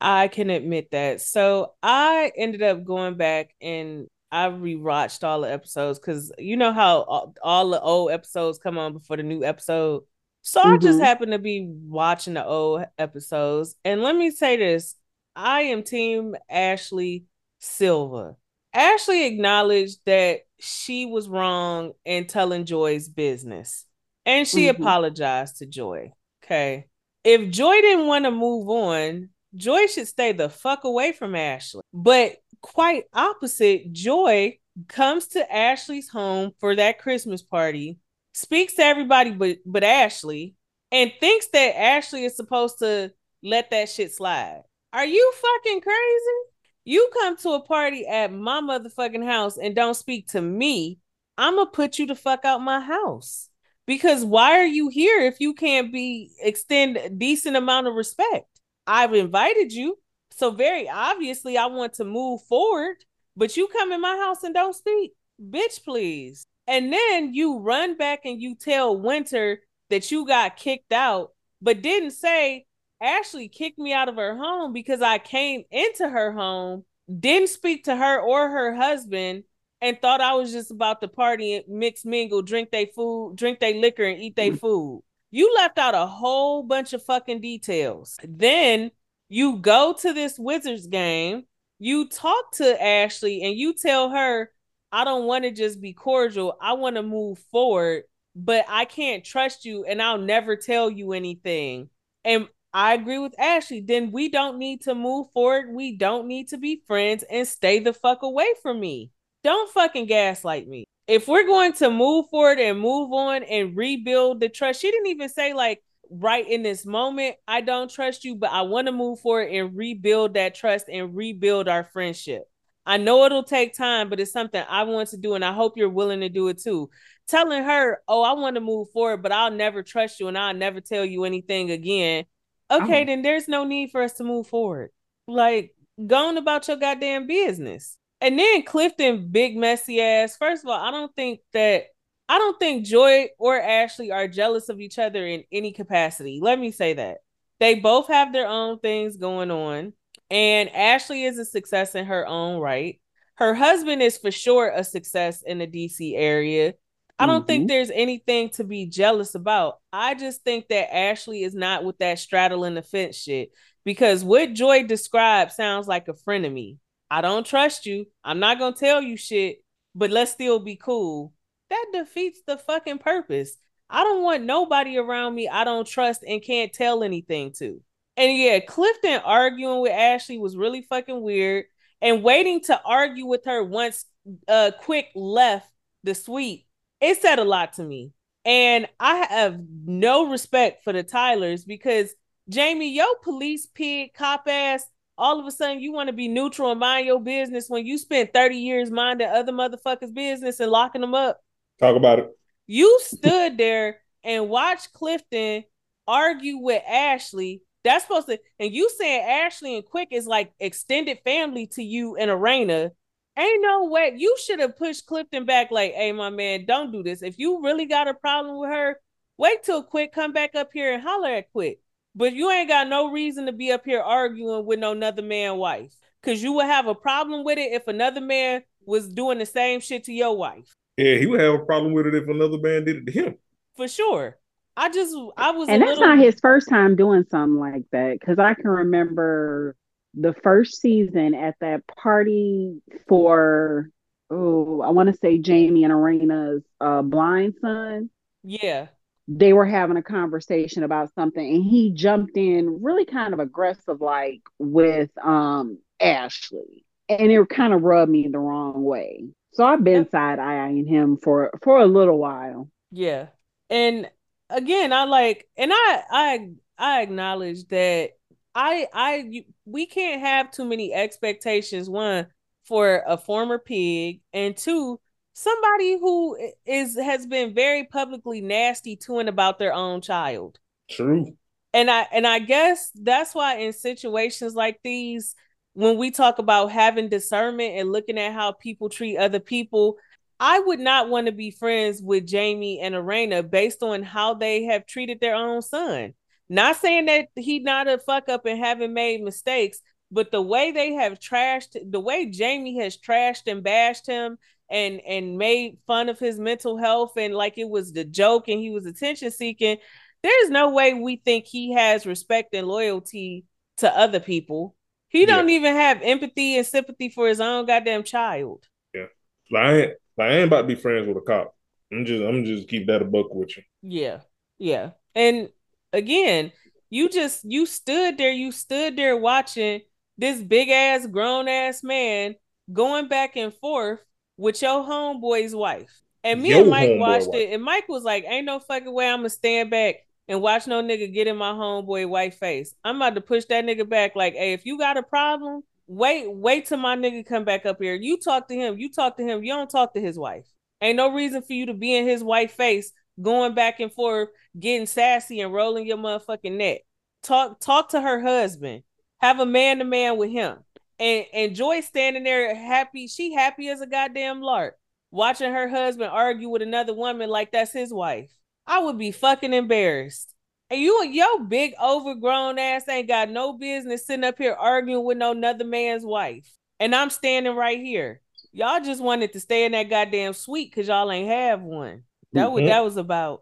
I can admit that. So I ended up going back and I rewatched all the episodes because you know how all, all the old episodes come on before the new episode. So mm-hmm. I just happened to be watching the old episodes. And let me say this. I am team Ashley Silva. Ashley acknowledged that she was wrong in telling Joy's business, and she mm-hmm. apologized to Joy. Okay. If Joy didn't want to move on, Joy should stay the fuck away from Ashley. But quite opposite, Joy comes to Ashley's home for that Christmas party, speaks to everybody but, but Ashley, and thinks that Ashley is supposed to let that shit slide. Are you fucking crazy? You come to a party at my motherfucking house and don't speak to me, I'm going to put you the fuck out my house. Because why are you here if you can't be extend a decent amount of respect? I've invited you. So very obviously I want to move forward, but you come in my house and don't speak. Bitch, please. And then you run back and you tell Winter that you got kicked out, but didn't say, Ashley kicked me out of her home because I came into her home, didn't speak to her or her husband, and thought I was just about to party and mix, mingle, drink they food, drink they liquor, and eat they food. You left out a whole bunch of fucking details. Then you go to this Wizards game, you talk to Ashley, and you tell her, I don't want to just be cordial. I want to move forward, but I can't trust you, and I'll never tell you anything. And I agree with Ashley. Then we don't need to move forward. We don't need to be friends and stay the fuck away from me. Don't fucking gaslight me. if we're going to move forward and move on and rebuild the trust, she didn't even say like, right in this moment, I don't trust you, but I want to move forward and rebuild that trust and rebuild our friendship. I know it'll take time, but it's something I want to do, and I hope you're willing to do it too. Telling her, oh, I want to move forward, but I'll never trust you and I'll never tell you anything again. Okay, oh. Then there's no need for us to move forward. Like, go on about your goddamn business. And then Clifton, big messy ass. First of all, I don't think that I don't think Joy or Ashley are jealous of each other in any capacity. Let me say that. They both have their own things going on. And Ashley is a success in her own right. Her husband is for sure a success in the D C area. I don't mm-hmm. think there's anything to be jealous about. I just think that Ashley is not with that straddling the fence shit. Because what Joy described sounds like a frenemy. I don't trust you. I'm not going to tell you shit, but let's still be cool. That defeats the fucking purpose. I don't want nobody around me I don't trust and can't tell anything to. And yeah, Clifton arguing with Ashley was really fucking weird. And waiting to argue with her once uh, Quick left the suite, it said a lot to me. And I have no respect for the Tylers because, Jamie, your police pig, cop ass, all of a sudden you want to be neutral and mind your business when you spent thirty years minding other motherfuckers' business and locking them up. Talk about it. You stood there and watched Clifton argue with Ashley. That's supposed to, and you saying Ashley and Quick is like extended family to you in Arena. Ain't no way. You should have pushed Clifton back like, hey, my man, don't do this. If you really got a problem with her, wait till Quick come back up here and holler at Quick. But you ain't got no reason to be up here arguing with no another man's wife. Because you would have a problem with it if another man was doing the same shit to your wife. Yeah, he would have a problem with it if another man did it to him. For sure. I just, I was. And a that's little... not his first time doing something like that. Because I can remember the first season at that party for, oh, I want to say Jamie and Arena's uh, blind son. Yeah. They were having a conversation about something and he jumped in really kind of aggressive, like with um, Ashley. And it kind of rubbed me the wrong way. So I've been side-eyeing him for, for a little while. Yeah. And again, I like, and I, I, I acknowledge that I, I, we can't have too many expectations. One, for a former pig, and two, somebody who is, has been very publicly nasty to and about their own child. True. And I, and I guess that's why in situations like these, when we talk about having discernment and looking at how people treat other people, I would not want to be friends with Jamie and Arena based on how they have treated their own son. Not saying that he's not a fuck up and haven't made mistakes, but the way they have trashed, the way Jamie has trashed and bashed him and, and made fun of his mental health and like it was the joke and he was attention seeking, there's no way we think he has respect and loyalty to other people. He don't yeah. even have empathy and sympathy for his own goddamn child. Yeah. Like I, ain't, like I ain't about to be friends with a cop. I'm just I'm just keep that a buck with you. Yeah. Yeah. And again, you just you stood there, you stood there watching this big ass grown ass man going back and forth with your homeboy's wife. And me your and Mike watched wife. it, and Mike was like, ain't no fucking way I'm gonna stand back and watch no nigga get in my homeboy white face. I'm about to push that nigga back. Like, hey, if you got a problem, wait, wait till my nigga come back up here. You talk to him. You talk to him. You don't talk to his wife. Ain't no reason for you to be in his white face, going back and forth, getting sassy and rolling your motherfucking neck. Talk, talk to her husband. Have a man to man with him. And, and Joy standing there happy. She happy as a goddamn lark, watching her husband argue with another woman like that's his wife. I would be fucking embarrassed. And you and your big overgrown ass ain't got no business sitting up here arguing with no another man's wife. And I'm standing right here. Y'all just wanted to stay in that goddamn suite because y'all ain't have one. That mm-hmm. was that was about.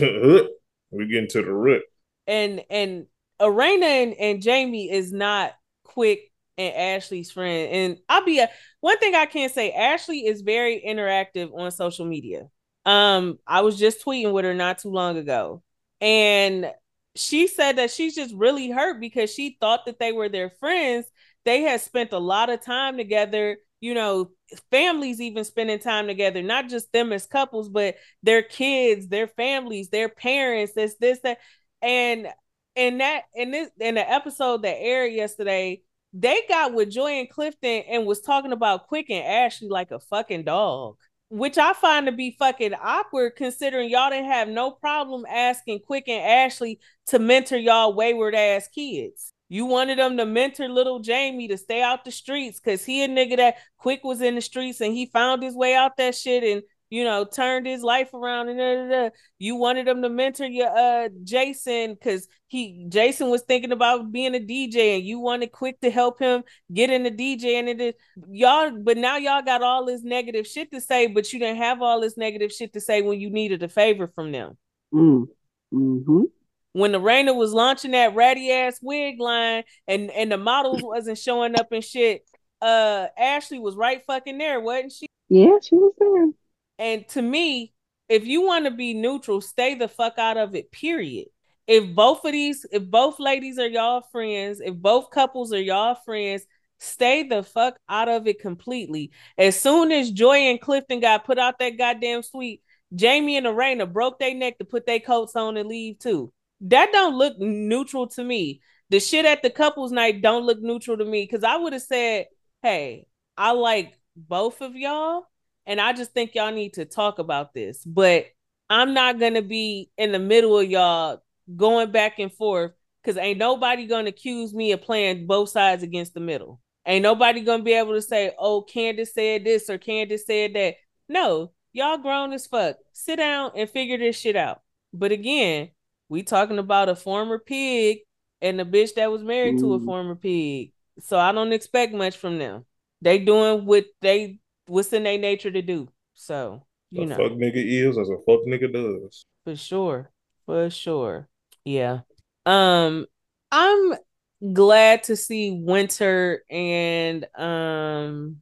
We're getting to the root. And and Arena and, and Jamie is not Quick and Ashley's friend. And I'll be a one thing I can say, Ashley is very interactive on social media. Um, I was just tweeting with her not too long ago, and she said that she's just really hurt because she thought that they were their friends. They had spent a lot of time together you know, families even spending time together, not just them as couples, but their kids, their families, their parents, this, this, that. And in that, in this, in the episode that aired yesterday, they got with Joy and Clifton and was talking about Quick and Ashley like a fucking dog, which I find to be fucking awkward, considering y'all didn't have no problem asking Quick and Ashley to mentor y'all wayward ass kids. You wanted them to mentor little Jamie to stay out the streets, because he a nigga that Quick was in the streets and he found his way out that shit and, you know, turned his life around. And da, da, da. You wanted them to mentor your uh Jason, because he Jason was thinking about being a D J and you wanted Quick to help him get into DJing. And it, y'all, but now y'all got all this negative shit to say, but you didn't have all this negative shit to say when you needed a favor from them. Mm. Mm-hmm. When the Raina was launching that ratty ass wig line and, and the models wasn't showing up and shit, uh, Ashley was right fucking there, wasn't she? Yeah, she was there. And to me, if you want to be neutral, stay the fuck out of it, period. If both of these, if both ladies are y'all friends, if both couples are y'all friends, stay the fuck out of it completely. As soon as Joy and Clifton got put out that goddamn suite, Jamie and the Raina broke their neck to put their coats on and leave too. That don't look neutral to me. The shit at the couples night don't look neutral to me, because I would have said, hey, I like both of y'all and I just think y'all need to talk about this, but I'm not going to be in the middle of y'all going back and forth, because ain't nobody going to accuse me of playing both sides against the middle. Ain't nobody going to be able to say, oh, Candace said this or Candace said that. No, y'all grown as fuck. Sit down and figure this shit out. But again, we talking about a former pig and the bitch that was married mm. to a former pig. So I don't expect much from them. They doing what they what's in their nature to do. So, you a know. Fuck nigga is as a fuck nigga does. For sure. For sure. Yeah. Um, I'm glad to see Winter and um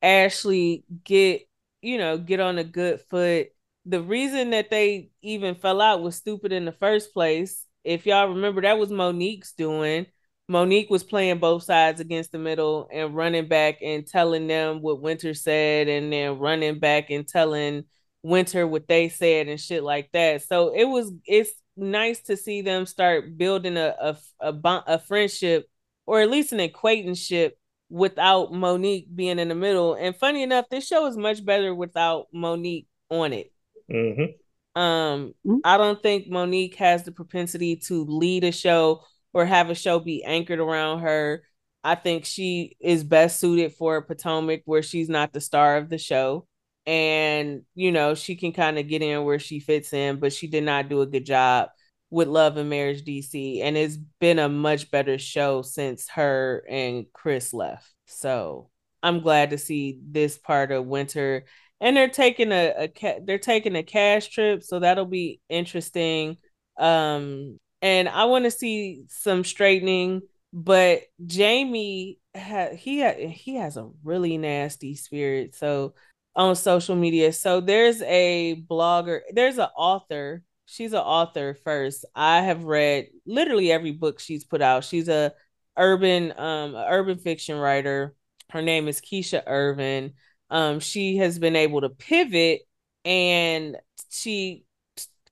Ashley get, you know, get on a good foot. The reason that they even fell out was stupid in the first place. If y'all remember, that was Monique's doing. Monique was playing both sides against the middle and running back and telling them what Winter said, and then running back and telling Winter what they said and shit like that. So it was, it's nice to see them start building a, a, a, bond, a friendship, or at least an acquaintanceship, without Monique being in the middle. And funny enough, this show is much better without Monique on it. Mm-hmm. Um, mm-hmm. I don't think Monique has the propensity to lead a show or have a show be anchored around her. I think she is best suited for Potomac, where she's not the star of the show, and you know she can kind of get in where she fits in. But she did not do a good job with Love and Marriage D C, and it's been a much better show since her and Chris left. So I'm glad to see this part of Winter. And they're taking a, a ca- they're taking a cash trip, so that'll be interesting. Um, and I want to see some straightening. But Jamie, ha- he ha- he has a really nasty spirit. So on social media, so there's a blogger, there's an author. She's an author first. I have read literally every book she's put out. She's a urban um a urban fiction writer. Her name is Keisha Irvin. Um, she has been able to pivot, and she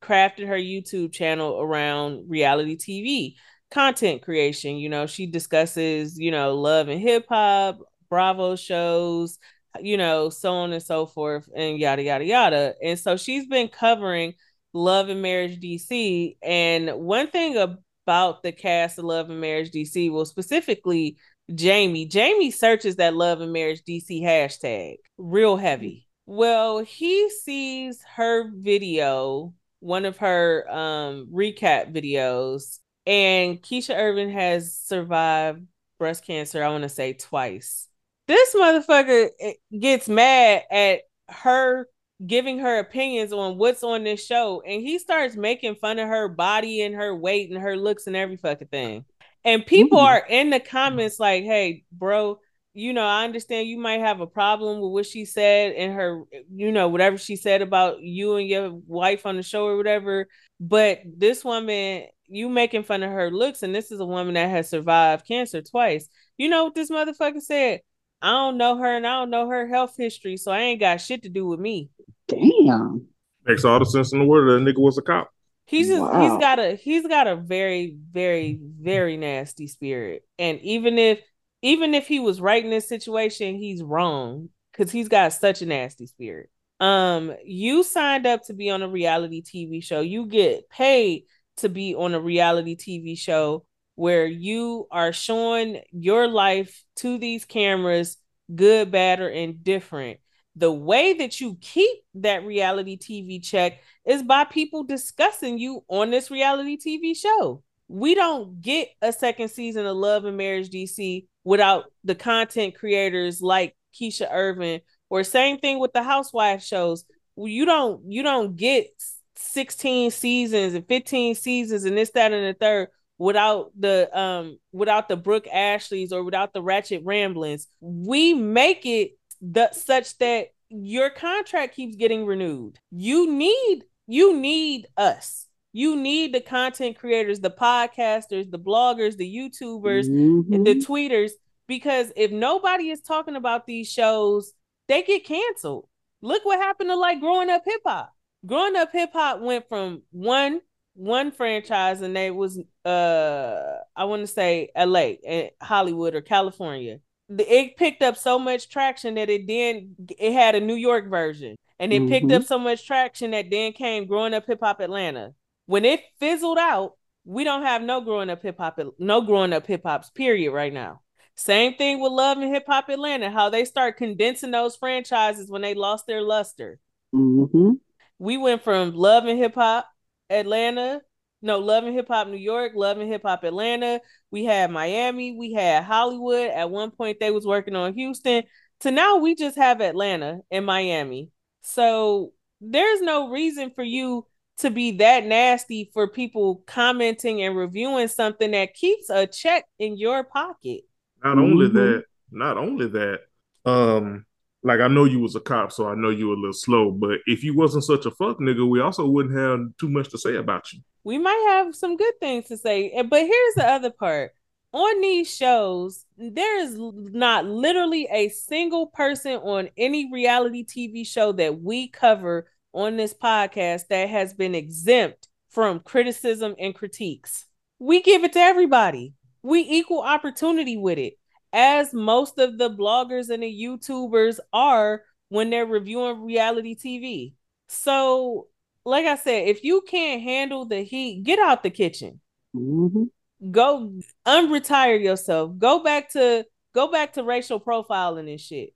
crafted her YouTube channel around reality T V content creation. You know, she discusses, you know, Love and Hip Hop, Bravo shows, you know, so on and so forth, and yada, yada, yada. And so she's been covering Love and Marriage D C. And one thing about the cast of Love and Marriage D C, well, specifically Jamie, Jamie searches that Love and Marriage D C hashtag real heavy. Well, he sees her video, one of her um, recap videos, and Keisha Irvin has survived breast cancer, I want to say twice. This motherfucker gets mad at her giving her opinions on what's on this show, and he starts making fun of her body and her weight and her looks and every fucking thing. And people are in the comments like, hey, bro, you know, I understand you might have a problem with what she said and her, you know, whatever she said about you and your wife on the show or whatever. But this woman, you making fun of her looks, and this is a woman that has survived cancer twice. You know what this motherfucker said? I don't know her and I don't know her health history, so I ain't got shit to do with me. Damn. Makes all the sense in the world. That nigga was a cop. He's just wow. he's got a he's got a very, very, very nasty spirit. And even if even if he was right in this situation, he's wrong because he's got such a nasty spirit. Um, you signed up to be on a reality T V show. You get paid to be on a reality T V show where you are showing your life to these cameras, good, bad, or indifferent. The way that you keep that reality T V check is by people discussing you on this reality T V show. We don't get a second season of Love and Marriage D C without the content creators like Keisha Irvin, or same thing with the housewife shows. You don't, you don't get sixteen seasons and fifteen seasons and this, that, and the third without the um without the Brooke Ashley's or without the Ratchet Ramblings. We make it the, such that your contract keeps getting renewed. You need you need us. You need the content creators, the podcasters, the bloggers, the YouTubers, mm-hmm. the tweeters, because if nobody is talking about these shows, they get canceled. Look what happened to like Growing Up Hip Hop. Growing Up Hip Hop went from one one franchise, and they was uh I want to say L A and Hollywood or California. It picked up so much traction that it then it had a New York version, and it mm-hmm. picked up so much traction that then came Growing Up Hip Hop Atlanta. When it fizzled out, we don't have no Growing Up Hip Hop, no Growing Up Hip Hops period right now. Same thing with Love and Hip Hop Atlanta, how they start condensing those franchises when they lost their luster. Mm-hmm. We went from Love and Hip Hop Atlanta, no, Love and Hip Hop New York, Love and Hip Hop Atlanta. We had Miami, we had Hollywood. At one point, they was working on Houston. To now, we just have Atlanta and Miami. So there's no reason for you to be that nasty for people commenting and reviewing something that keeps a check in your pocket. Not only mm-hmm. that, not only that, um, like I know you was a cop, so I know you were a little slow, but if you wasn't such a fuck nigga, we also wouldn't have too much to say about you. We might have some good things to say, but here's the other part. On these shows, there is not literally a single person on any reality T V show that we cover on this podcast that has been exempt from criticism and critiques. We give it to everybody. We equal opportunity with it, as most of the bloggers and the YouTubers are when they're reviewing reality T V. So, like I said, if you can't handle the heat, get out the kitchen. Mm-hmm. Go unretire yourself. Go back to go back to racial profiling and shit.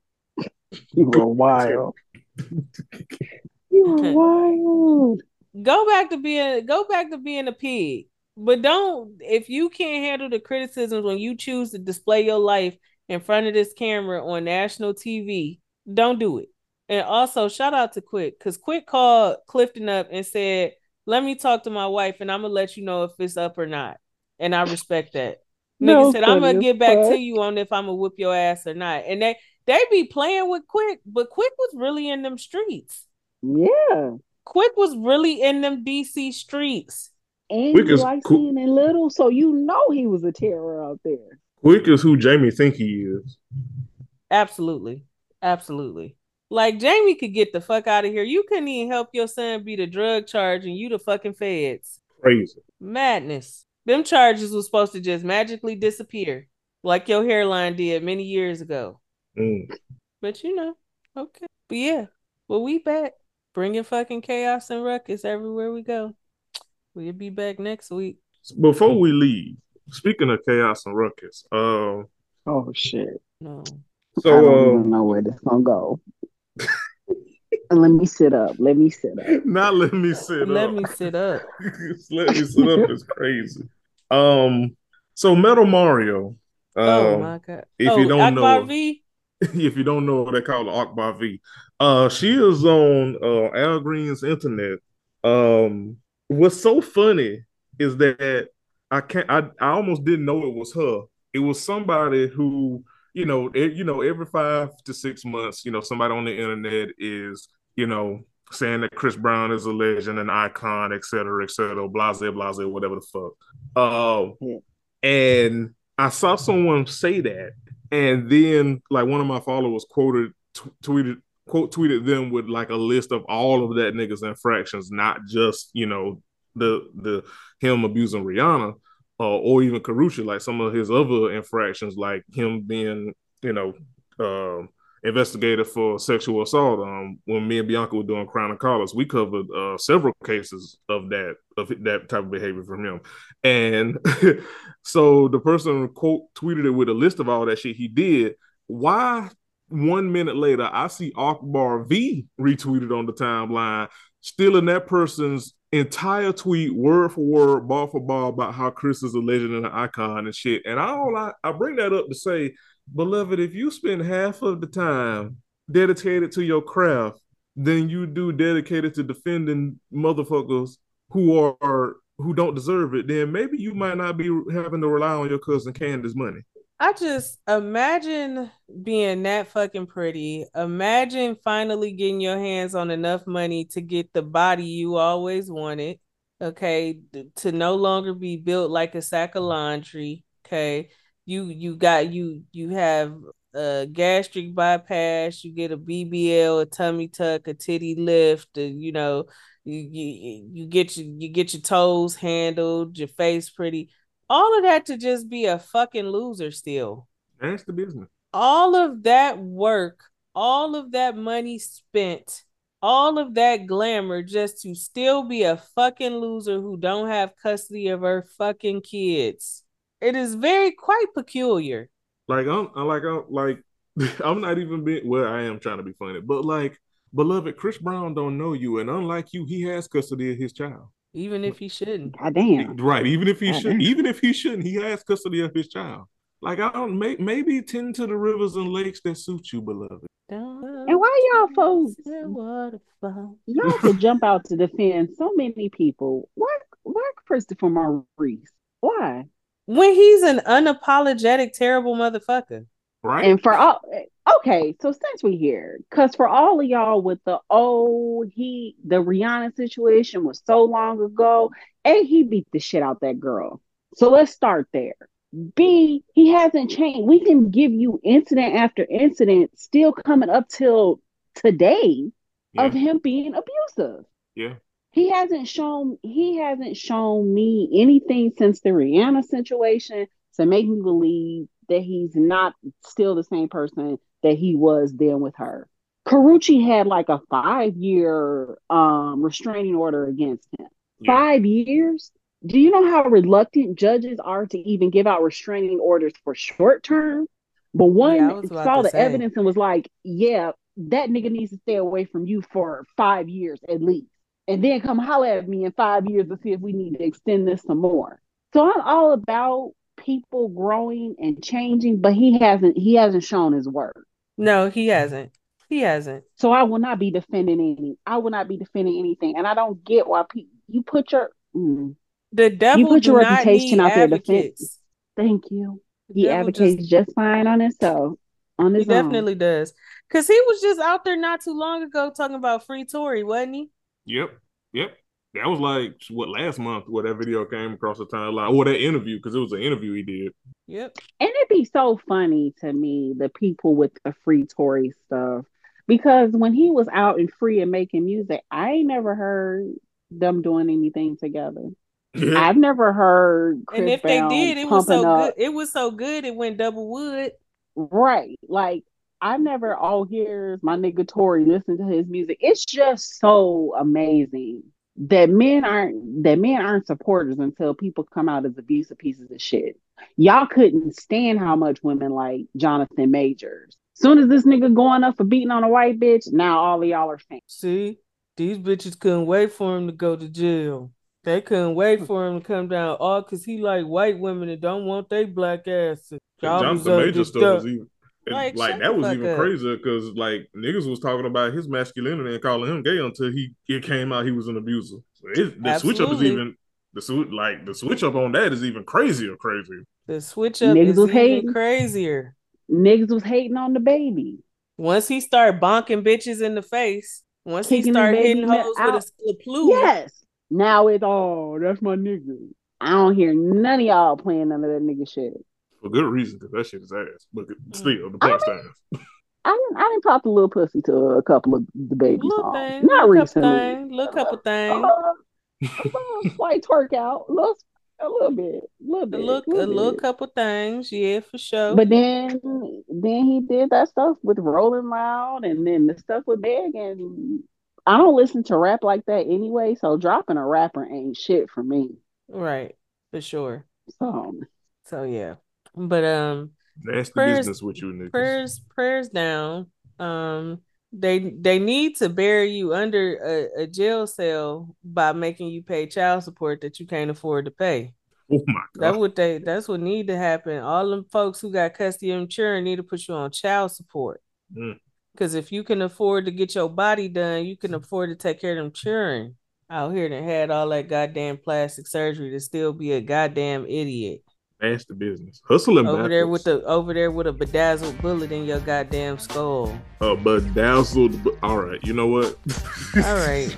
You were wild. You were wild. Go back to being go back to being a pig. But don't, if you can't handle the criticisms when you choose to display your life in front of this camera on national T V, don't do it. And also, shout out to Quick, because Quick called Clifton up and said, let me talk to my wife and I'm going to let you know if it's up or not. And I respect that. No, nigga said, I'm going to get back to you on if I'm going to whoop your ass or not. And they, they be playing with Quick, but Quick was really in them streets. Yeah. Quick was really in them D C streets. And Quick you like Qu- seeing it little, so you know he was a terror out there. Quick is who Jamie think he is. Absolutely. Absolutely. Like, Jamie could get the fuck out of here. You couldn't even help your son beat a drug charge and you the fucking feds. Crazy. Madness. Them charges was supposed to just magically disappear, like your hairline did many years ago. Mm. But you know, okay. But yeah, well, we back. Bringing fucking chaos and ruckus everywhere we go. We'll be back next week. Before we leave, speaking of chaos and ruckus, um, oh shit! No, so I don't um, know where this gonna go. let me sit up. Let me sit up. Not let me sit let up. Let me sit up. Let me sit up is crazy. Um, so Metal Mario. Um, oh my god! If oh, you don't Akbar know, V? If you don't know, they call her Akbar V. Uh, she is on uh, Al Green's internet. Um. What's so funny is that I can't. I, I almost didn't know it was her. It was somebody who, you know, it, you know, every five to six months, you know, somebody on the internet is, you know, saying that Chris Brown is a legend, an icon, et cetera, et cetera, blase, blase, whatever the fuck. Uh, yeah. And I saw someone say that, And then like one of my followers quoted, t- tweeted, quote tweeted them with like a list of all of that nigga's infractions, not just, you know, the the him abusing Rihanna uh, or even Carucci, like some of his other infractions, like him being, you know, uh, investigated for sexual assault. Um, when me and Bianca were doing Crown and Collars, we covered uh, several cases of that of that type of behavior from him. And so the person quote tweeted it with a list of all that shit he did. Why one minute later I see Akbar V retweeted on the timeline, stealing that person's entire tweet, word for word, bar for bar, about how Chris is a legend and an icon and shit. And I all I, I bring that up to say, beloved, if you spend half of the time dedicated to your craft than you do dedicated to defending motherfuckers who are who don't deserve it, then maybe you might not be having to rely on your cousin Candace's money. I just imagine being that fucking pretty. Imagine finally getting your hands on enough money to get the body you always wanted, okay, to no longer be built like a sack of laundry, okay? You you got you you have a gastric bypass. You get a B B L, a tummy tuck, a titty lift. A, you know, you, you you get your you get your toes handled, your face pretty. All of that to just be a fucking loser still. That's the business. All of that work, all of that money spent, all of that glamour just to still be a fucking loser who don't have custody of her fucking kids. It is very quite peculiar. Like I'm, I like I'm like I'm not even being well. I am trying to be funny, but like, beloved, Chris Brown don't know you, and unlike you, he has custody of his child. Even if he shouldn't, God damn. Right. Even if he shouldn't, even if he shouldn't, he has custody of his child. Like I don't. May, maybe tend to the rivers and lakes that suit you, beloved. And why y'all folks? Y'all could jump out to defend so many people. Why? Why Christopher Maurice? Why? When he's an unapologetic, terrible motherfucker. Right. And for all, okay, so since we're here, because for all of y'all with the old, he, the Rihanna situation was so long ago, A, he beat the shit out that girl. So let's start there. B, he hasn't changed. We can give you incident after incident, still coming up till today, yeah, of him being abusive. Yeah. He hasn't shown he hasn't shown me anything since the Rihanna situation to make me believe that he's not still the same person that he was then with her. Carucci had like a five-year um, restraining order against him. Yeah. Five years? Do you know how reluctant judges are to even give out restraining orders for short term? But one yeah, saw the say. evidence and was like, yeah, that nigga needs to stay away from you for five years at least. And then come holler at me in five years to see if we need to extend this some more. So I'm all about people growing and changing, but he hasn't he hasn't shown his work. No, he hasn't. He hasn't. So I will not be defending any. I will not be defending anything. And I don't get why people you put your mm, the devil you put your reputation out there to defend. Thank you. He advocates just, just fine on his own. On his he own. Definitely does. Because he was just out there not too long ago talking about free Tory, wasn't he? Yep, yep. That was like, what, last month where that video came across the timeline, or that interview, because it was an interview he did. Yep. And it'd be so funny to me, the people with the free Tory stuff, because when he was out and free and making music, I ain't never heard them doing anything together. Yeah. I've never heard Chris And if Brown they did, it was so up. good. It was so good, it went double wood. Right, like, I never, oh, here's my nigga Tory, listen to his music. It's just so amazing that men aren't that men aren't supporters until people come out as abusive pieces of shit. Y'all couldn't stand how much women like Jonathan Majors. Soon as this nigga going up for beating on a white bitch, now all of y'all are fans. See, these bitches couldn't wait for him to go to jail. They couldn't wait for him to come down, all because he like white women that don't want their black asses. Jonathan Majors stuff was even. Like, like that was even crazier because like niggas was talking about his masculinity and calling him gay until he it came out he was an abuser. So it, the switch up is even the switch like the switch up on that is even crazier, crazy. The switch up niggas is was even hating. crazier. Niggas was hating on the baby. Once he started bonking bitches in the face, once Kicking he started hitting hoes out. with a plume. Yes. Now it's all oh, that's my nigga. I don't hear none of y'all playing none of that nigga shit. for good reason, because that shit is ass. But still, the plus times. I didn't, I didn't pop a little pussy to a couple of the baby songs. Thing, Not recently. Little couple things. A little slight twerk out. A little, a little bit. A little bit. A little, a little bit. Couple things. Yeah, for sure. But then then he did that stuff with Rolling Loud, and then the stuff with Meg, and I don't listen to rap like that anyway, so dropping a rapper ain't shit for me. Right. For sure. So, so yeah. But, um, that's the business with you niggas. Prayers, prayers down. Um, they they need to bury you under a, a jail cell by making you pay child support that you can't afford to pay. Oh my God, that's what they. That's what need to happen. All them folks who got custody of children need to put you on child support. Because mm. if you can afford to get your body done, you can afford to take care of them children out here that had all that goddamn plastic surgery to still be a goddamn idiot. That's the business. Hustling over backwards. There with the over there with a bedazzled bullet in your goddamn skull. A bedazzled. All right, you know what? All right,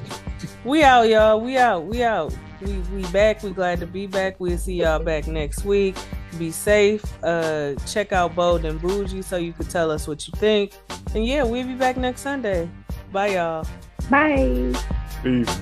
we out, y'all. We out. We out. We we back. We glad to be back. We'll see y'all back next week. Be safe. Uh, check out Bold and Bougie so you can tell us what you think. And yeah, we'll be back next Sunday. Bye, y'all. Bye. Peace.